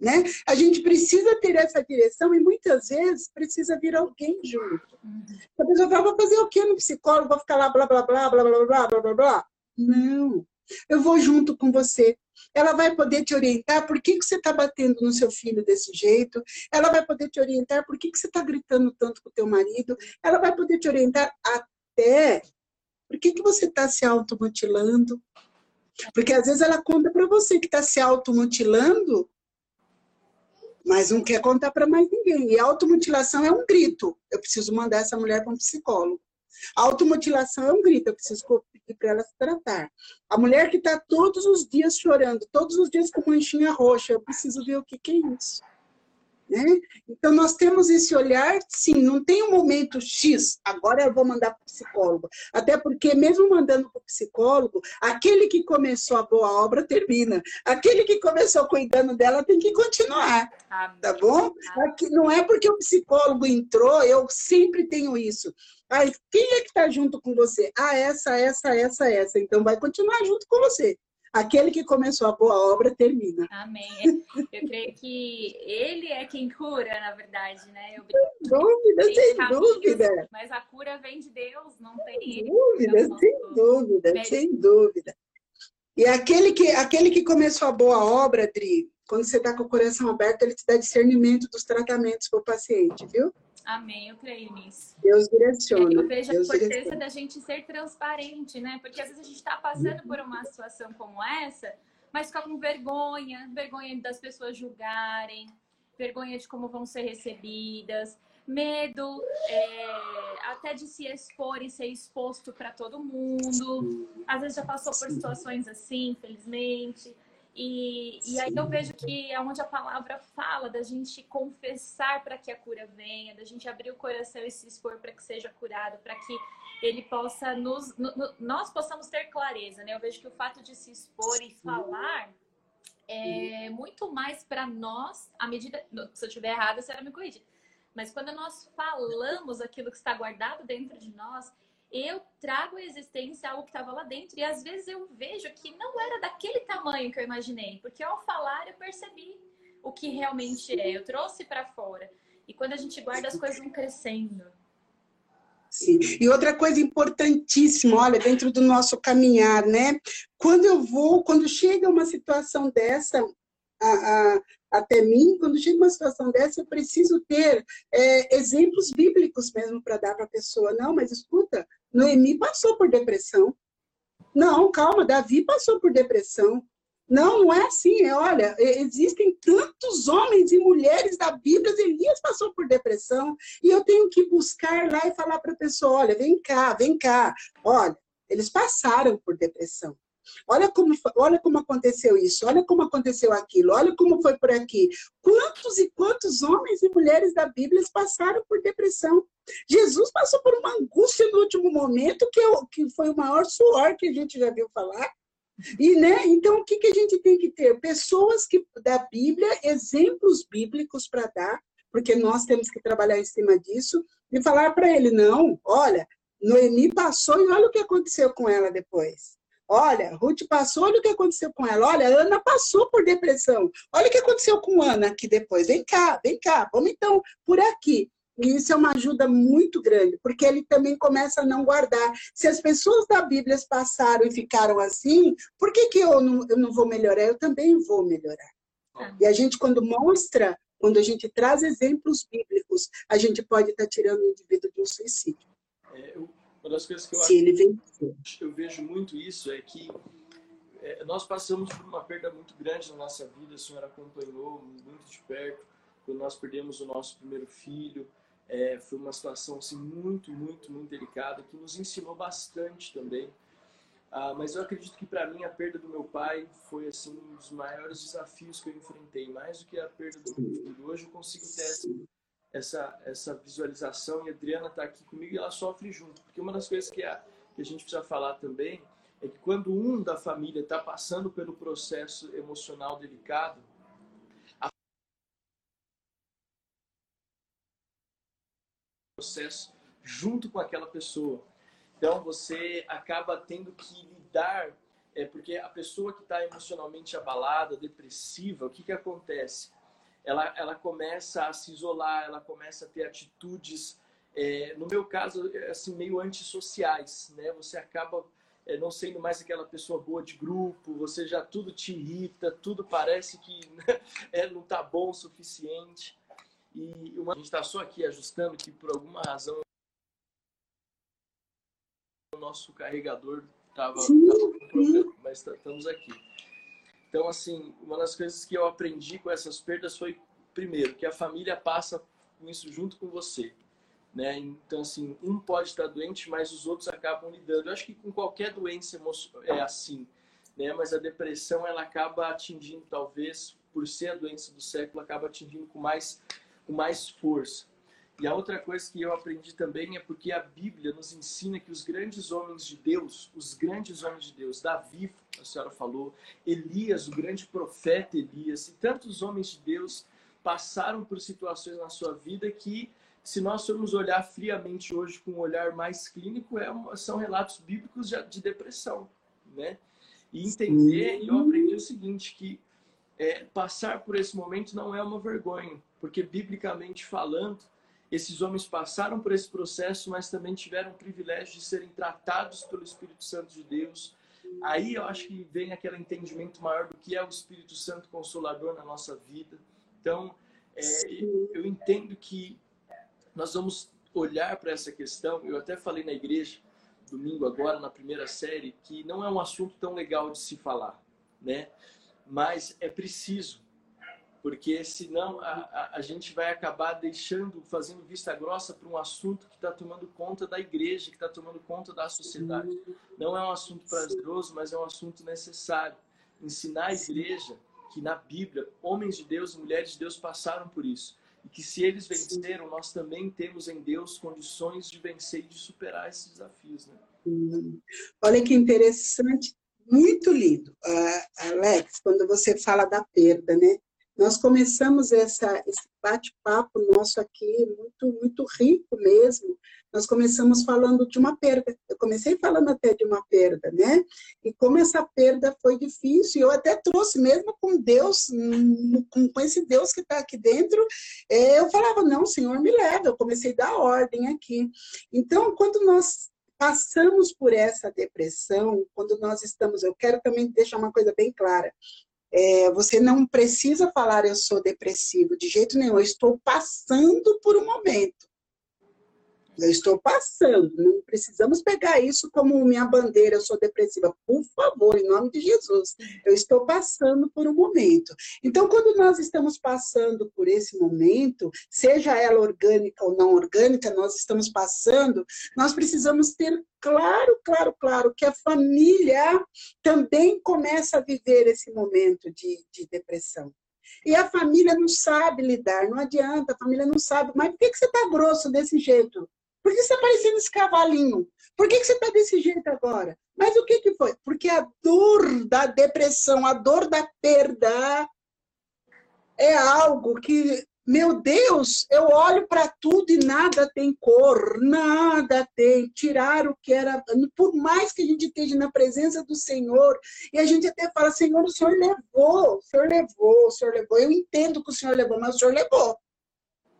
né? A gente precisa ter essa direção e muitas vezes precisa vir alguém junto. A pessoa fala, vou fazer o quê no psicólogo? Vou ficar lá, blá, blá, blá, blá, blá, blá, blá, blá, blá. Não, eu vou junto com você. Ela vai poder te orientar por que, que você está batendo no seu filho desse jeito. Ela vai poder te orientar por que, que você está gritando tanto com o teu marido. Ela vai poder te orientar até por que, que você está se automutilando. Porque às vezes ela conta para você que está se automutilando, mas não quer contar para mais ninguém. E a automutilação é um grito. Eu preciso mandar essa mulher para um psicólogo. A automutilação é um grito. Eu preciso pedir para ela se tratar. A mulher que está todos os dias chorando, todos os dias com manchinha roxa, eu preciso ver o que, que é isso. Né? Então nós temos esse olhar, sim, não tem um momento X, agora eu vou mandar para o psicólogo, até porque mesmo mandando para o psicólogo, aquele que começou a boa obra termina, aquele que começou cuidando dela tem que continuar, tá bom? Aqui, não é porque o psicólogo entrou, eu sempre tenho isso, ah, quem é que está junto com você? Ah, essa, essa, essa, essa, então vai continuar junto com você. Aquele que começou a boa obra termina. Amém. Eu creio que ele é quem cura, na verdade, né? Eu sem dúvida, tem sem caminhos, dúvida. Mas a cura vem de Deus, não tem ele. Dúvida, então, sem todos. dúvida, Mérito. sem dúvida. E aquele que, aquele que começou a boa obra, Dri, quando você está com o coração aberto, ele te dá discernimento dos tratamentos para o paciente, viu? Amém, eu creio nisso. Deus direciona. Eu vejo a importância da gente ser transparente, né? Porque às vezes a gente está passando por uma situação como essa, mas fica com vergonha, vergonha das pessoas julgarem, vergonha de como vão ser recebidas, medo é, até de se expor e ser exposto para todo mundo. Às vezes já passou por situações assim, infelizmente. E, e aí eu vejo que é onde a palavra fala da gente confessar para que a cura venha, da gente abrir o coração e se expor para que seja curado, para que ele possa nos, no, no, nós possamos ter clareza, né? Eu vejo que o fato de se expor e falar é muito mais para nós, à medida, se eu estiver errada, a senhora me corrige, mas quando nós falamos aquilo que está guardado dentro de nós, eu trago à existência algo que estava lá dentro e às vezes eu vejo que não era daquele tamanho tamanho que eu imaginei, porque ao falar eu percebi o que realmente é, eu trouxe para fora. E quando a gente guarda, as coisas vão crescendo. Sim. E outra coisa importantíssima, olha, dentro do nosso caminhar, né? Quando eu vou, quando chega uma situação dessa a, a, até mim, quando chega uma situação dessa, eu preciso ter é, exemplos bíblicos mesmo para dar para a pessoa. Não, mas escuta, Noemi passou por depressão. Não, calma, Davi passou por depressão. Não, não é assim, é, olha, existem tantos homens e mulheres da Bíblia, Elias passou por depressão, e eu tenho que buscar lá e falar para a pessoa, olha, vem cá, vem cá, olha, eles passaram por depressão, olha como, olha como aconteceu isso, olha como aconteceu aquilo, olha como foi por aqui. Quantos e quantos homens e mulheres da Bíblia passaram por depressão? Jesus passou por uma angústia no último momento, que, eu, que foi o maior suor que a gente já viu falar. E, né? Então, o que, que a gente tem que ter? Pessoas que, da Bíblia, exemplos bíblicos para dar, porque nós temos que trabalhar em cima disso, e falar para ele, não, olha, Noemi passou e olha o que aconteceu com ela depois. Olha, Ruth passou, olha o que aconteceu com ela. Olha, Ana passou por depressão. Olha o que aconteceu com Ana aqui depois. Vem cá, vem cá, vamos então por aqui. E isso é uma ajuda muito grande, porque ele também começa a não guardar. Se as pessoas da Bíblia passaram e ficaram assim, por que, que eu, não, eu não vou melhorar? Eu também vou melhorar. Ah. E a gente, quando mostra, quando a gente traz exemplos bíblicos, a gente pode estar tá tirando o indivíduo de um suicídio. É, eu, uma das coisas que eu, Se acho, ele vem... eu vejo muito isso é que é, nós passamos por uma perda muito grande na nossa vida, a senhora acompanhou muito de perto, quando nós perdemos o nosso primeiro filho. É, foi uma situação assim, muito, muito, muito delicada, que nos ensinou bastante também. Ah, mas eu acredito que para mim a perda do meu pai foi assim, um dos maiores desafios que eu enfrentei. Mais do que a perda do meu filho. Hoje eu consigo ter essa, essa visualização, e a Adriana está aqui comigo e ela sofre junto. Porque uma das coisas que a, que a gente precisa falar também é que quando um da família está passando pelo processo emocional delicado, processo junto com aquela pessoa. Então você acaba tendo que lidar, é, porque a pessoa que está emocionalmente abalada, depressiva, o que que acontece? Ela, ela começa a se isolar, ela começa a ter atitudes, é, no meu caso, assim, meio antissociais, né? Você acaba é, não sendo mais aquela pessoa boa de grupo, você já tudo te irrita, tudo parece que é, não tá bom o suficiente. E uma... a gente está só aqui ajustando que, por alguma razão, o nosso carregador estava com problema, mas estamos aqui. Então, assim, uma das coisas que eu aprendi com essas perdas foi, primeiro, que a família passa com isso junto com você, né? Então, assim, um pode estar doente, mas os outros acabam lidando. Eu acho que com qualquer doença é assim, né? Mas a depressão, ela acaba atingindo, talvez, por ser a doença do século, acaba atingindo com mais... com mais força. E a outra coisa que eu aprendi também é porque a Bíblia nos ensina que os grandes homens de Deus, os grandes homens de Deus, Davi, a senhora falou, Elias, o grande profeta Elias, e tantos homens de Deus passaram por situações na sua vida que, se nós formos olhar friamente hoje com um olhar mais clínico, é uma, são relatos bíblicos de, de depressão, né? E entender, e eu aprendi o seguinte, que É, passar por esse momento não é uma vergonha, porque biblicamente falando, esses homens passaram por esse processo, mas também tiveram o privilégio de serem tratados pelo Espírito Santo de Deus. Aí eu acho que vem aquele entendimento maior do que é o Espírito Santo Consolador na nossa vida. Então, é, eu entendo que nós vamos olhar para essa questão. Eu até falei na igreja, domingo agora, na primeira série, que não é um assunto tão legal de se falar, né? Mas é preciso, porque senão a, a, a gente vai acabar deixando, fazendo vista grossa para um assunto que está tomando conta da igreja, que está tomando conta da sociedade. Não é um assunto prazeroso, mas é um assunto necessário. Ensinar a igreja que na Bíblia, homens de Deus e mulheres de Deus passaram por isso. E que se eles venceram, nós também temos em Deus condições de vencer e de superar esses desafios, né? Olha que interessante. Muito lindo, uh, Alex, quando você fala da perda, né? Nós começamos essa, esse bate-papo nosso aqui, muito, muito rico mesmo. Nós começamos falando de uma perda. Eu comecei falando até de uma perda, né? E como essa perda foi difícil, eu até trouxe mesmo com Deus, com esse Deus que está aqui dentro, eu falava, não, Senhor, me leva. Eu comecei a dar ordem aqui. Então, quando nós passamos por essa depressão, quando nós estamos... Eu quero também deixar uma coisa bem clara. É, você não precisa falar eu sou depressivo, de jeito nenhum. Eu estou passando por um momento. Eu estou passando. Não precisamos pegar isso como minha bandeira, eu sou depressiva. Por favor, em nome de Jesus. Eu estou passando por um momento. Então, quando nós estamos passando por esse momento, seja ela orgânica ou não orgânica, nós estamos passando, nós precisamos ter Claro, claro, claro, que a família também começa a viver esse momento de, de depressão. E a família não sabe lidar, não adianta, a família não sabe. Mas por que, que você está grosso desse jeito? Por que você está parecendo esse cavalinho? Por que, que você está desse jeito agora? Mas o que, que foi? Porque a dor da depressão, a dor da perda é algo que... Meu Deus, eu olho para tudo e nada tem cor, nada tem. Tirar o que era... Por mais que a gente esteja na presença do Senhor, e a gente até fala, Senhor, o Senhor levou, o Senhor levou, o Senhor levou. Eu entendo que o Senhor levou, mas o Senhor levou.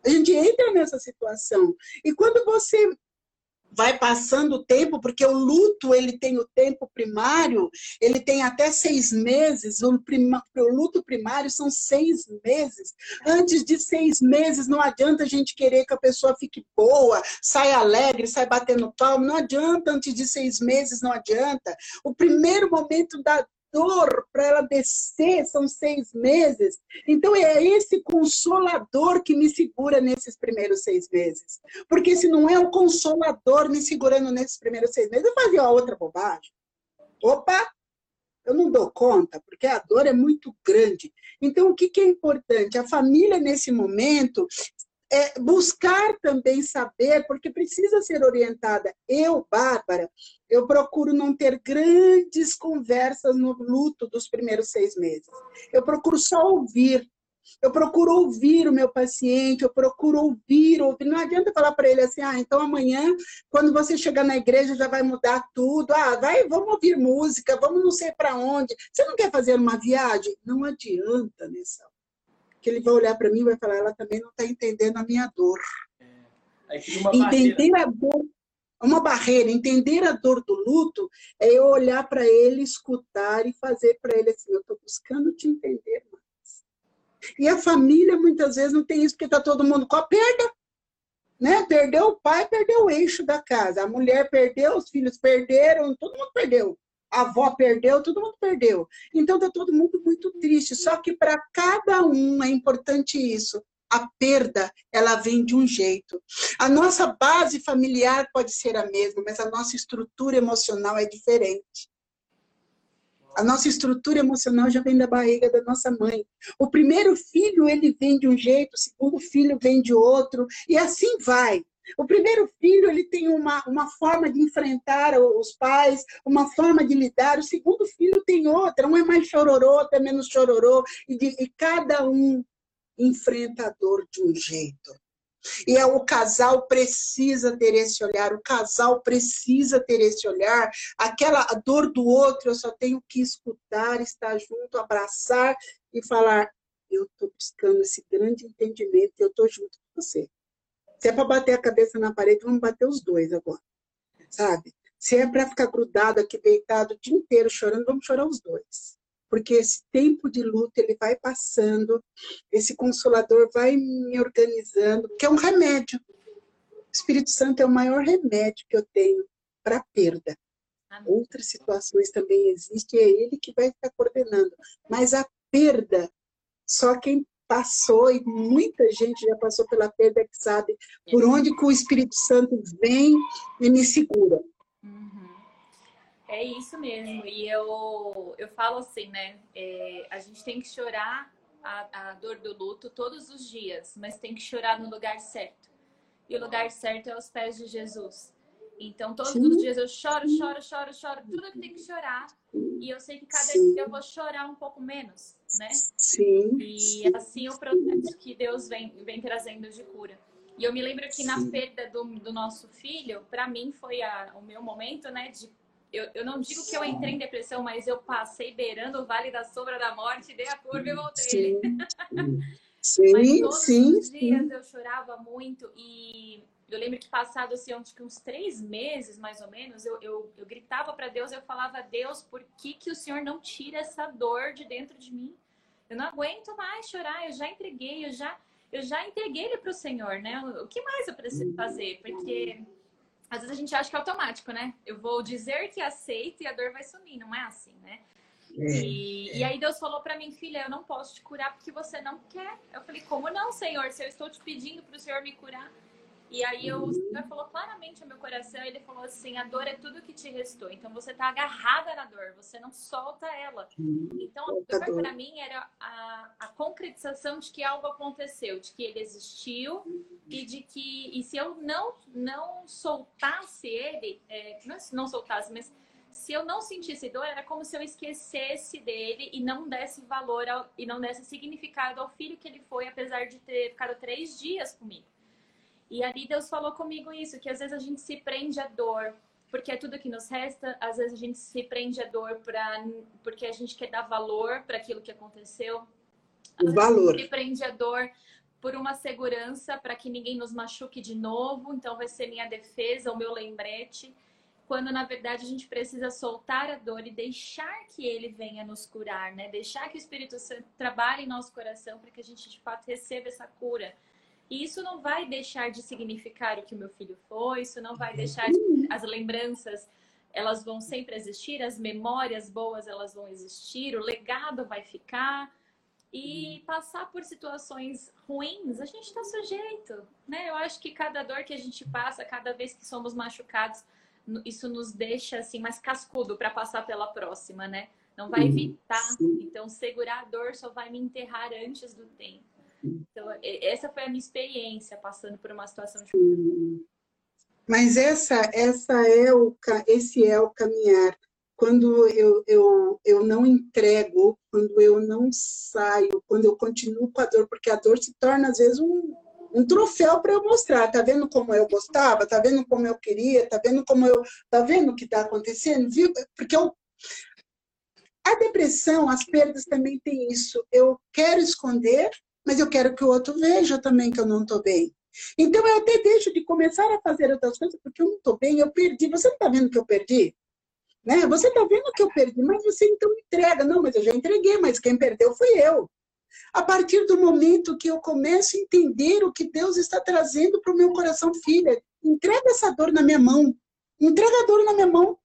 A gente entra nessa situação. E quando você... vai passando o tempo, porque o luto ele tem o tempo primário, ele tem até seis meses, o, prima, o luto primário são seis meses. Antes de seis meses, não adianta a gente querer que a pessoa fique boa, saia alegre, saia batendo palmo, não adianta, antes de seis meses não adianta. O primeiro momento da dor para ela descer são seis meses. Então é esse consolador que me segura nesses primeiros seis meses. Porque se não é o consolador me segurando nesses primeiros seis meses, eu fazia outra bobagem. Opa, eu não dou conta, porque a dor é muito grande. Então o que que é importante? A família nesse momento... É buscar também saber, porque precisa ser orientada. Eu, Bárbara, eu procuro não ter grandes conversas no luto dos primeiros seis meses. Eu procuro só ouvir. Eu procuro ouvir o meu paciente, eu procuro ouvir, ouvir. Não adianta falar para ele assim, ah, então amanhã, quando você chegar na igreja, já vai mudar tudo. Ah, vai, vamos ouvir música, vamos não sei para onde. Você não quer fazer uma viagem? Não adianta, Nessão. Que ele vai olhar para mim e vai falar, ela também não está entendendo a minha dor. É. Aí fica uma entender barreira. A dor, uma barreira, entender a dor do luto é eu olhar para ele, escutar e fazer para ele assim, eu estou buscando te entender mais. E a família muitas vezes não tem isso, porque está todo mundo com a perda. Né? Perdeu o pai, perdeu o eixo da casa. A mulher perdeu, os filhos perderam, todo mundo perdeu. A avó perdeu, todo mundo perdeu. Então está todo mundo muito triste. Só que para cada um é importante isso. A perda, ela vem de um jeito. A nossa base familiar pode ser a mesma, mas a nossa estrutura emocional é diferente. A nossa estrutura emocional já vem da barriga da nossa mãe. O primeiro filho, ele vem de um jeito, o segundo filho vem de outro, e assim vai. O primeiro filho, ele tem uma, uma forma de enfrentar os pais, uma forma de lidar. O segundo filho tem outra. Um é mais chororô, outro é menos chororô. E, de, e cada um enfrenta a dor de um jeito. E é, o casal precisa ter esse olhar. O casal precisa ter esse olhar. Aquela a dor do outro, eu só tenho que escutar, estar junto, abraçar e falar. Eu estou buscando esse grande entendimento e eu estou junto com você. Se é para bater a cabeça na parede, vamos bater os dois agora, sabe? Se é para ficar grudado aqui, deitado o dia inteiro chorando, vamos chorar os dois. Porque esse tempo de luta, ele vai passando, esse consolador vai me organizando, que é um remédio. O Espírito Santo é o maior remédio que eu tenho para a perda. Outras situações também existem, e é ele que vai ficar coordenando. Mas a perda, só quem passou, e muita gente já passou pela perda, que sabe por onde que o Espírito Santo vem e me segura. Uhum. É isso mesmo. E eu, eu falo assim, né? É, a gente tem que chorar a, a dor do luto todos os dias, mas tem que chorar no lugar certo. E o lugar certo é aos pés de Jesus. Então, todos Sim. os dias eu choro, choro, choro, choro, tudo que tem que chorar. E eu sei que cada dia eu vou chorar um pouco menos. né? Sim. E assim o processo que Deus vem, vem trazendo de cura. E eu me lembro que na perda do, do nosso filho, para mim foi a, o meu momento, né? De, eu, eu não digo que eu entrei em depressão, mas eu passei beirando o vale da sombra da morte, dei a curva e voltei. Sim, sim, mas todos sim, os dias sim. eu chorava muito e... Eu lembro que passado assim, uns três meses, mais ou menos, eu, eu, eu gritava para Deus, eu falava, Deus, por que, que o Senhor não tira essa dor de dentro de mim? Eu não aguento mais chorar, eu já entreguei, eu já, eu já entreguei ele para o Senhor, né? O que mais eu preciso fazer? Porque às vezes a gente acha que é automático, né? Eu vou dizer que aceito e a dor vai sumir, não é assim, né? E, é. e aí Deus falou pra mim, filha, eu não posso te curar porque você não quer. Eu falei, como não, Senhor? Se eu estou te pedindo para o Senhor me curar. E aí eu, o Senhor falou claramente ao meu coração, ele falou assim, a dor é tudo que te restou, então você tá agarrada na dor, você não solta ela. Então a dor para mim era a, a concretização de que algo aconteceu, de que ele existiu e de que, e se eu não, não soltasse ele, é, não, não soltasse, mas se eu não sentisse dor, era como se eu esquecesse dele e não desse valor ao, e não desse significado ao filho que ele foi, apesar de ter ficado três dias comigo. E ali Deus falou comigo isso, que às vezes a gente se prende à dor, porque é tudo que nos resta. Às vezes a gente se prende à dor pra, porque a gente quer dar valor para aquilo que aconteceu. Às valor. Vezes a gente se prende à dor por uma segurança, para que ninguém nos machuque de novo. Então vai ser minha defesa, o meu lembrete. Quando na verdade a gente precisa soltar a dor e deixar que ele venha nos curar, né? Deixar que o Espírito Santo trabalhe em nosso coração para que a gente de fato receba essa cura. E isso não vai deixar de significar o que o meu filho foi, isso não vai deixar de... As lembranças, elas vão sempre existir, as memórias boas, elas vão existir, o legado vai ficar. E passar por situações ruins, a gente está sujeito, né? Eu acho que cada dor que a gente passa, cada vez que somos machucados, isso nos deixa assim mais cascudo para passar pela próxima, né? Não vai evitar, então segurar a dor só vai me enterrar antes do tempo. Então, essa foi a minha experiência passando por uma situação de... Mas essa, essa é o, esse é o caminhar. Quando eu, eu, eu não entrego, quando eu não saio, quando eu continuo com a dor, porque a dor se torna, às vezes, um, um troféu para eu mostrar. Tá vendo como eu gostava? Tá vendo como eu queria? Tá vendo como eu... Tá vendo o que tá acontecendo? Viu? Porque eu... A depressão, as perdas também tem isso. Eu quero esconder... mas eu quero que o outro veja também que eu não estou bem. Então, eu até deixo de começar a fazer outras coisas, porque eu não estou bem, eu perdi. Você não está vendo que eu perdi? Né? Você está vendo que eu perdi, mas você então entrega. Não, mas eu já entreguei, mas quem perdeu fui eu. A partir do momento que eu começo a entender o que Deus está trazendo para o meu coração, filha, entrega essa dor na minha mão. Entrega a dor na minha mão.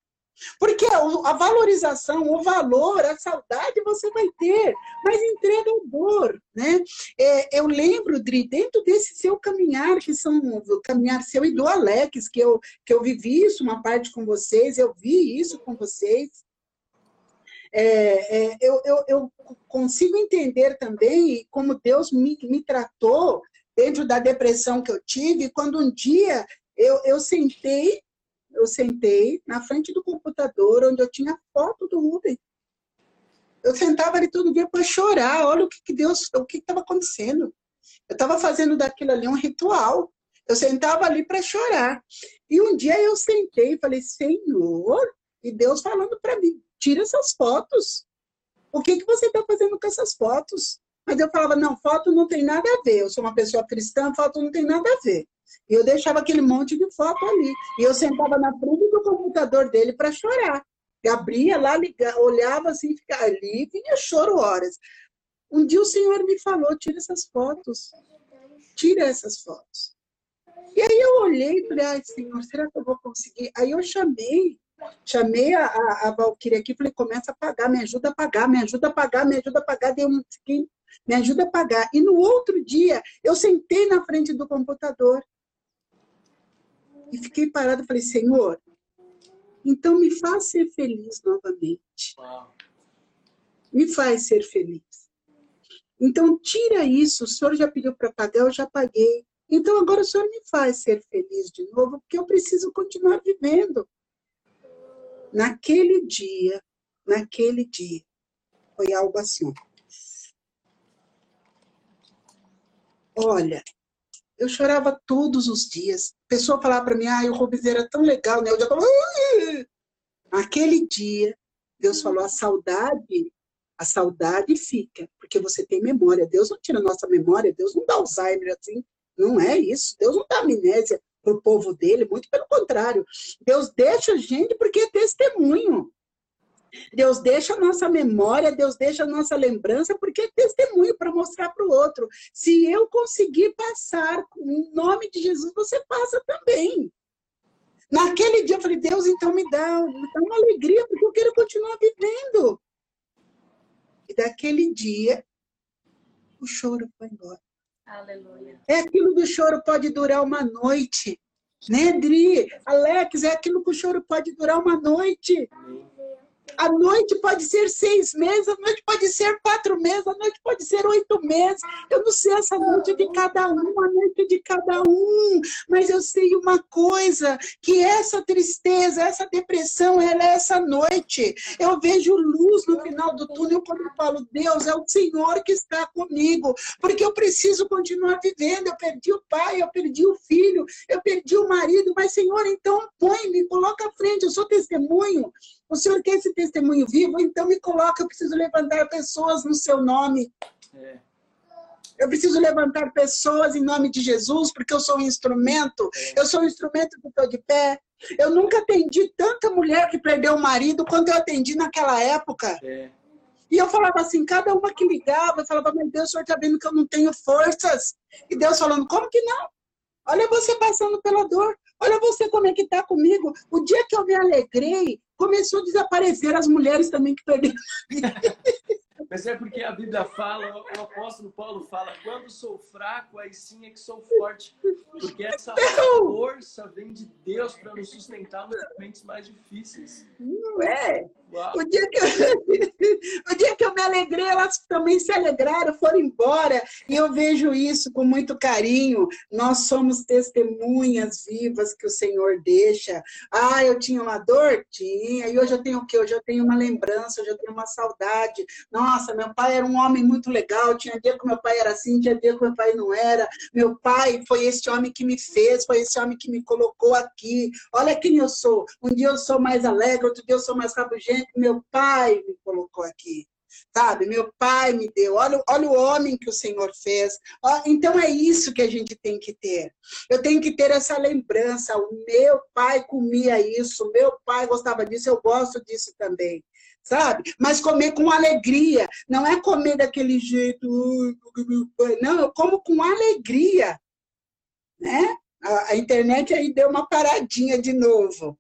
Porque a valorização, o valor, a saudade você vai ter, mas entrega a dor, né? É, eu lembro, Dri, dentro desse seu caminhar, que são o caminhar seu e do Alex, que eu, que eu vivi isso uma parte com vocês, eu vi isso com vocês. É, é, eu, eu, eu consigo entender também como Deus me, me tratou dentro da depressão que eu tive, quando um dia eu, eu sentei, Eu sentei na frente do computador, onde eu tinha foto do Rubem. Eu sentava ali todo dia para chorar. Olha o que, que Deus, o que estava acontecendo. Eu estava fazendo daquilo ali um ritual. Eu sentava ali para chorar. E um dia eu sentei e falei, Senhor, e Deus falando para mim, tira essas fotos. O que, que você está fazendo com essas fotos? Mas eu falava, não, foto não tem nada a ver. Eu sou uma pessoa cristã, foto não tem nada a ver. E eu deixava aquele monte de foto ali. E eu sentava na frente do computador dele para chorar. E abria lá, ligava, olhava assim, ficava ali, e vinha choro horas. Um dia o Senhor me falou, tira essas fotos. Tira essas fotos. E aí eu olhei e falei, ai, Senhor, será que eu vou conseguir? Aí eu chamei, chamei a, a, a Valquíria aqui, falei, começa a pagar, me ajuda a pagar, me ajuda a pagar, me ajuda a pagar. Dei um seguinte, me ajuda a pagar. E no outro dia, eu sentei na frente do computador. E fiquei parada, falei, Senhor, então me faz ser feliz novamente. Uau. Me faz ser feliz. Então tira isso, o Senhor já pediu para pagar, eu já paguei. Então agora o Senhor me faz ser feliz de novo, porque eu preciso continuar vivendo. Naquele dia, naquele dia, foi algo assim. Olha, eu chorava todos os dias. A pessoa falava para mim, ai, o Rubens era tão legal, né? Eu já falava... Naquele dia, Deus falou, a saudade, a saudade fica, porque você tem memória. Deus não tira a nossa memória, Deus não dá Alzheimer assim. Não é isso. Deus não dá amnésia para o povo dele, muito pelo contrário. Deus deixa a gente porque é testemunho. Deus deixa a nossa memória, Deus deixa a nossa lembrança, porque é testemunho para mostrar para o outro. Se eu conseguir passar, em nome de Jesus, você passa também. Naquele dia eu falei, Deus, então me dá, me dá uma alegria, porque eu quero continuar vivendo. E daquele dia, o choro foi embora. Aleluia. É aquilo do choro pode durar uma noite. Né, Dri? Alex, é aquilo que o choro pode durar uma noite. A noite pode ser seis meses, a noite pode ser quatro meses, a noite pode ser oito meses. Eu não sei essa noite de cada um, a noite de cada um. Mas eu sei uma coisa, que essa tristeza, essa depressão, ela é essa noite. Eu vejo luz no final do túnel quando eu falo, Deus, é o Senhor que está comigo. Porque eu preciso continuar vivendo. Eu perdi o pai, eu perdi o filho, eu perdi o marido. Mas, Senhor, então põe-me, coloca à frente, eu sou testemunho. O Senhor quer esse testemunho vivo? Então me coloca, eu preciso levantar pessoas no seu nome. É. Eu preciso levantar pessoas em nome de Jesus, porque eu sou um instrumento. É. Eu sou um instrumento que estou de pé. Eu nunca atendi tanta mulher que perdeu o marido quanto eu atendi naquela época. É. E eu falava assim, cada uma que ligava, eu falava, meu Deus, o Senhor está vendo que eu não tenho forças. E Deus falando, como que não? Olha você passando pela dor. Olha você como é que está comigo. O dia que eu me alegrei, começou a desaparecer as mulheres também que perderam. Mas é porque a Bíblia fala, o apóstolo Paulo fala, quando sou fraco, aí sim é que sou forte. Porque essa então, força vem de Deus para nos sustentar nos momentos mais difíceis. Não é? O dia, que eu, o dia que eu me alegrei, elas também se alegraram, foram embora. E eu vejo isso com muito carinho. Nós somos testemunhas vivas que o Senhor deixa. Ah, eu tinha uma dor? Tinha. E hoje eu tenho o quê? Hoje eu tenho uma lembrança, hoje eu tenho uma saudade. Nossa, meu pai era um homem muito legal. Tinha dia que meu pai era assim, tinha dia que meu pai não era. Meu pai foi esse homem que me fez, foi esse homem que me colocou aqui. Olha quem eu sou. Um dia eu sou mais alegre, outro dia eu sou mais rabugento. Meu pai me colocou aqui, sabe? Meu pai me deu. Olha, olha o homem que o Senhor fez. Então é isso que a gente tem que ter. Eu tenho que ter essa lembrança. O meu pai comia isso, meu pai gostava disso, eu gosto disso também, sabe? Mas comer com alegria. Não é comer daquele jeito. Não, eu como com alegria, né? A internet aí deu uma paradinha de novo.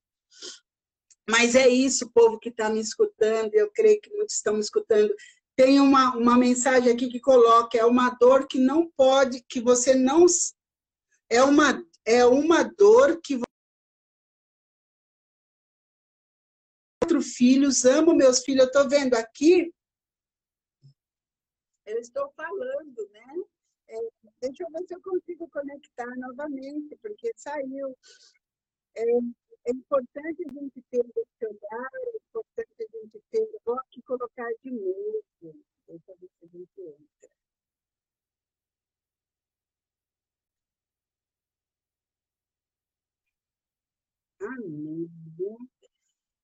Mas é isso, povo que está me escutando, eu creio que muitos estão me escutando. Tem uma, uma mensagem aqui que coloca, é uma dor que não pode, que você não... É uma, é uma dor que... Quatro filhos, amo meus filhos, eu estou vendo aqui. Eu estou falando, né? É, deixa eu ver se eu consigo conectar novamente, porque saiu... É... É importante a gente ter esse olhar, é importante a gente ter... Eu vou aqui colocar de novo. Deixa eu ver se a gente entra. Amém.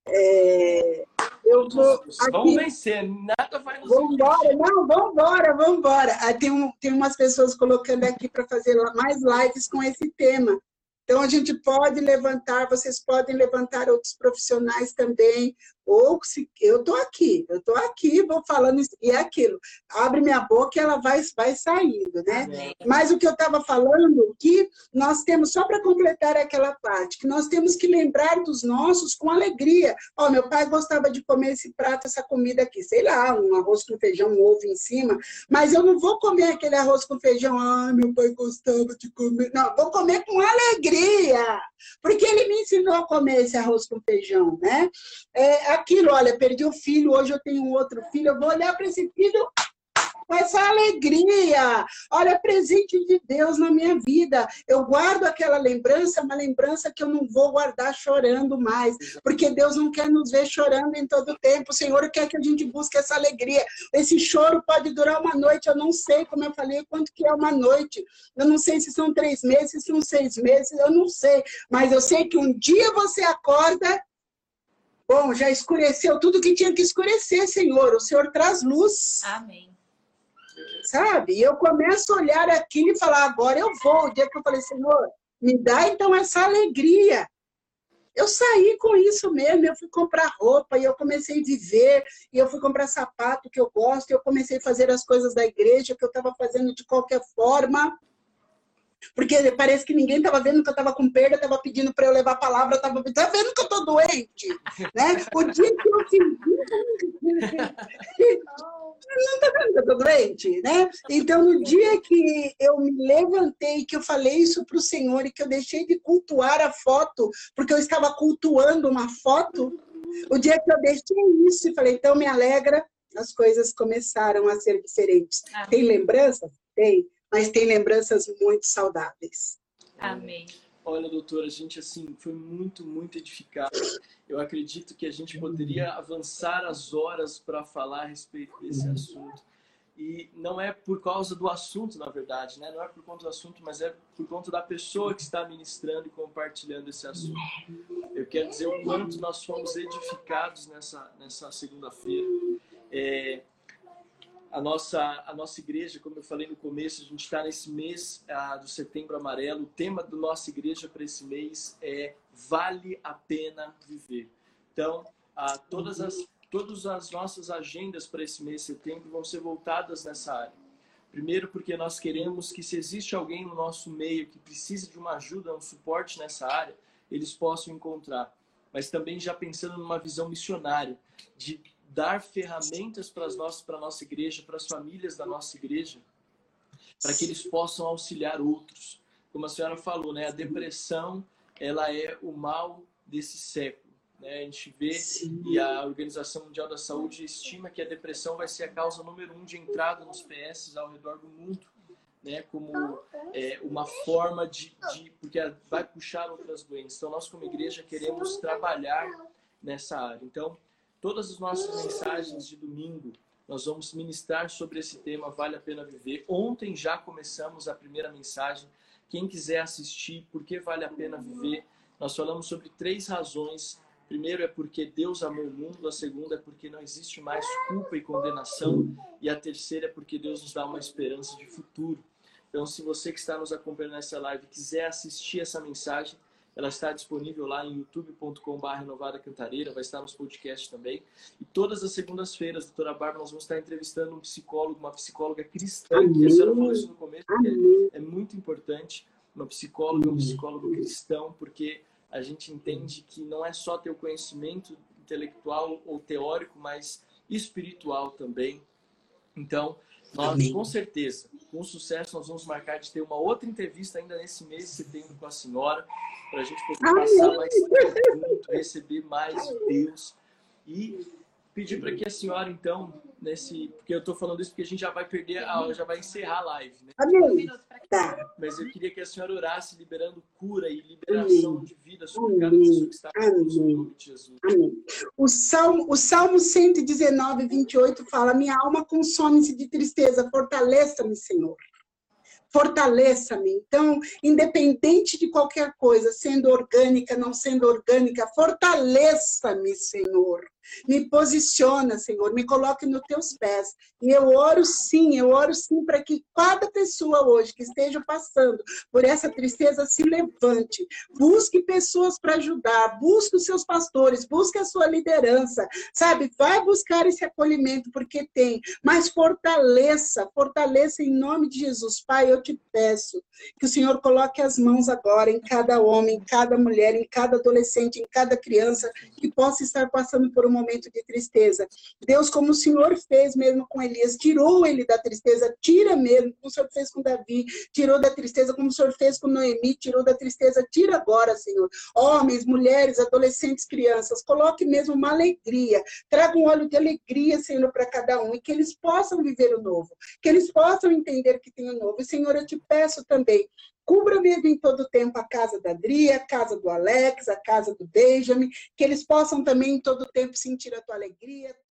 É, eu vou... Vamos vencer, nada vai nos... Vamos embora, não, vamos embora, vamos embora. Tem, um, tem umas pessoas colocando aqui para fazer mais lives com esse tema. Então, a gente pode levantar, vocês podem levantar outros profissionais também. Ou se, eu estou aqui, eu estou aqui, vou falando isso, e é aquilo. Abre minha boca e ela vai, vai saindo, né? Amém. Mas o que eu estava falando, que nós temos, só para completar aquela parte, que nós temos que lembrar dos nossos com alegria. Ó, oh, meu pai gostava de comer esse prato, essa comida aqui, sei lá, um arroz com feijão, um ovo em cima, mas eu não vou comer aquele arroz com feijão, ai, meu pai gostava de comer. Não, vou comer com alegria, porque ele me ensinou a comer esse arroz com feijão, né? É, aquilo, olha, perdi o filho, hoje eu tenho um outro filho, eu vou olhar para esse filho essa alegria. Olha, presente de Deus na minha vida. Eu guardo aquela lembrança, uma lembrança que eu não vou guardar chorando mais, porque Deus não quer nos ver chorando em todo o tempo. O Senhor quer que a gente busque essa alegria. Esse choro pode durar uma noite, eu não sei, como eu falei, quanto que é uma noite. Eu não sei se são três meses, se são seis meses, eu não sei. Mas eu sei que um dia você acorda, bom, já escureceu tudo que tinha que escurecer, Senhor. O Senhor traz luz. Amém. Sabe? Eu começo a olhar aquilo e falar, agora eu vou. O dia que eu falei, Senhor, me dá então essa alegria. Eu saí com isso mesmo, eu fui comprar roupa e eu comecei a viver, e eu fui comprar sapato que eu gosto, e eu comecei a fazer as coisas da igreja que eu estava fazendo de qualquer forma, porque parece que ninguém estava vendo que eu estava com perda, estava pedindo para eu levar a palavra, estava tá vendo que eu estou doente, né? O dia que eu fiz... não tá vendo que eu tô doente, né? Então, no dia que eu me levantei, que eu falei isso pro Senhor e que eu deixei de cultuar a foto, porque eu estava cultuando uma foto, o dia que eu deixei isso e falei, então me alegra, as coisas começaram a ser diferentes. Amém. Tem lembranças? Tem, mas tem lembranças muito saudáveis. Amém. Olha, doutora, a gente assim, foi muito, muito edificado. Eu acredito que a gente poderia avançar as horas para falar a respeito desse assunto. E não é por causa do assunto, na verdade, né? Não é por conta do assunto, mas é por conta da pessoa que está ministrando e compartilhando esse assunto. Eu quero dizer o quanto nós fomos edificados nessa, nessa segunda-feira. É... A nossa, a nossa igreja, como eu falei no começo, a gente está nesse mês ah, do Setembro Amarelo. O tema da nossa igreja para esse mês é Vale a Pena Viver. Então, ah, todas, as, todas as nossas agendas para esse mês de setembro vão ser voltadas nessa área. Primeiro, porque nós queremos que, se existe alguém no nosso meio que precise de uma ajuda, um suporte nessa área, eles possam encontrar. Mas também já pensando numa visão missionária, de dar ferramentas para a nossa igreja, para as famílias da nossa igreja, para que eles possam auxiliar outros. Como a senhora falou, né? A depressão, ela é o mal desse século, né? A gente vê, sim, e a Organização Mundial da Saúde estima que a depressão vai ser a causa número um de entrada nos P S ao redor do mundo, né? Como é, uma forma de, de... porque vai puxar outras doenças. Então, nós como igreja queremos trabalhar nessa área. Então, todas as nossas mensagens de domingo, nós vamos ministrar sobre esse tema, Vale a Pena Viver. Ontem já começamos a primeira mensagem. Quem quiser assistir, por que vale a pena viver? Nós falamos sobre três razões. Primeiro é porque Deus amou o mundo. A segunda é porque não existe mais culpa e condenação. E a terceira é porque Deus nos dá uma esperança de futuro. Então, se você que está nos acompanhando nessa live quiser assistir essa mensagem, ela está disponível lá em youtube ponto com ponto br Renovada Cantareira, vai estar nos podcasts também. E todas as segundas-feiras, doutora Bárbara, nós vamos estar entrevistando um psicólogo, uma psicóloga cristã, que a senhora falou isso no começo, porque é muito importante, uma psicóloga, um psicólogo cristão, porque a gente entende que não é só ter o conhecimento intelectual ou teórico, mas espiritual também. Então, nós, amém, com certeza, com sucesso, nós vamos marcar de ter uma outra entrevista ainda nesse mês de setembro com a senhora, para a gente poder, amém, passar mais tempo junto, receber mais Deus. E pedir para que a senhora, então, nesse, porque eu estou falando isso porque a gente já vai perder a aula, já vai encerrar a live, né? Amém. Mas eu queria que a senhora orasse liberando cura e liberação, amém, de vida sobre cada pessoa que está conosco, no nome de Jesus. Amém. O Salmo, o Salmo cento e dezenove, vinte e oito fala, minha alma consome-se de tristeza, fortaleça-me, Senhor. Fortaleça-me. Então, independente de qualquer coisa, sendo orgânica, não sendo orgânica, fortaleça-me, Senhor. Me posiciona, Senhor, me coloque nos teus pés. E eu oro sim, eu oro sim para que cada pessoa hoje que esteja passando por essa tristeza se levante. Busque pessoas para ajudar, busque os seus pastores, busque a sua liderança, sabe? Vai buscar esse acolhimento porque tem, mas fortaleça, fortaleça em nome de Jesus. Pai, eu te peço que o Senhor coloque as mãos agora em cada homem, em cada mulher, em cada adolescente, em cada criança que possa estar passando por uma momento de tristeza. Deus, como o Senhor fez mesmo com Elias, tirou ele da tristeza, tira mesmo, como o Senhor fez com Davi, tirou da tristeza, como o Senhor fez com Noemi, tirou da tristeza, tira agora, Senhor. Homens, mulheres, adolescentes, crianças, coloque mesmo uma alegria, traga um óleo de alegria, Senhor, para cada um, e que eles possam viver o novo, que eles possam entender que tem o novo. E, Senhor, eu te peço também, cubra mesmo em todo tempo a casa da Adri, a casa do Alex, a casa do Benjamin, que eles possam também em todo tempo sentir a tua alegria.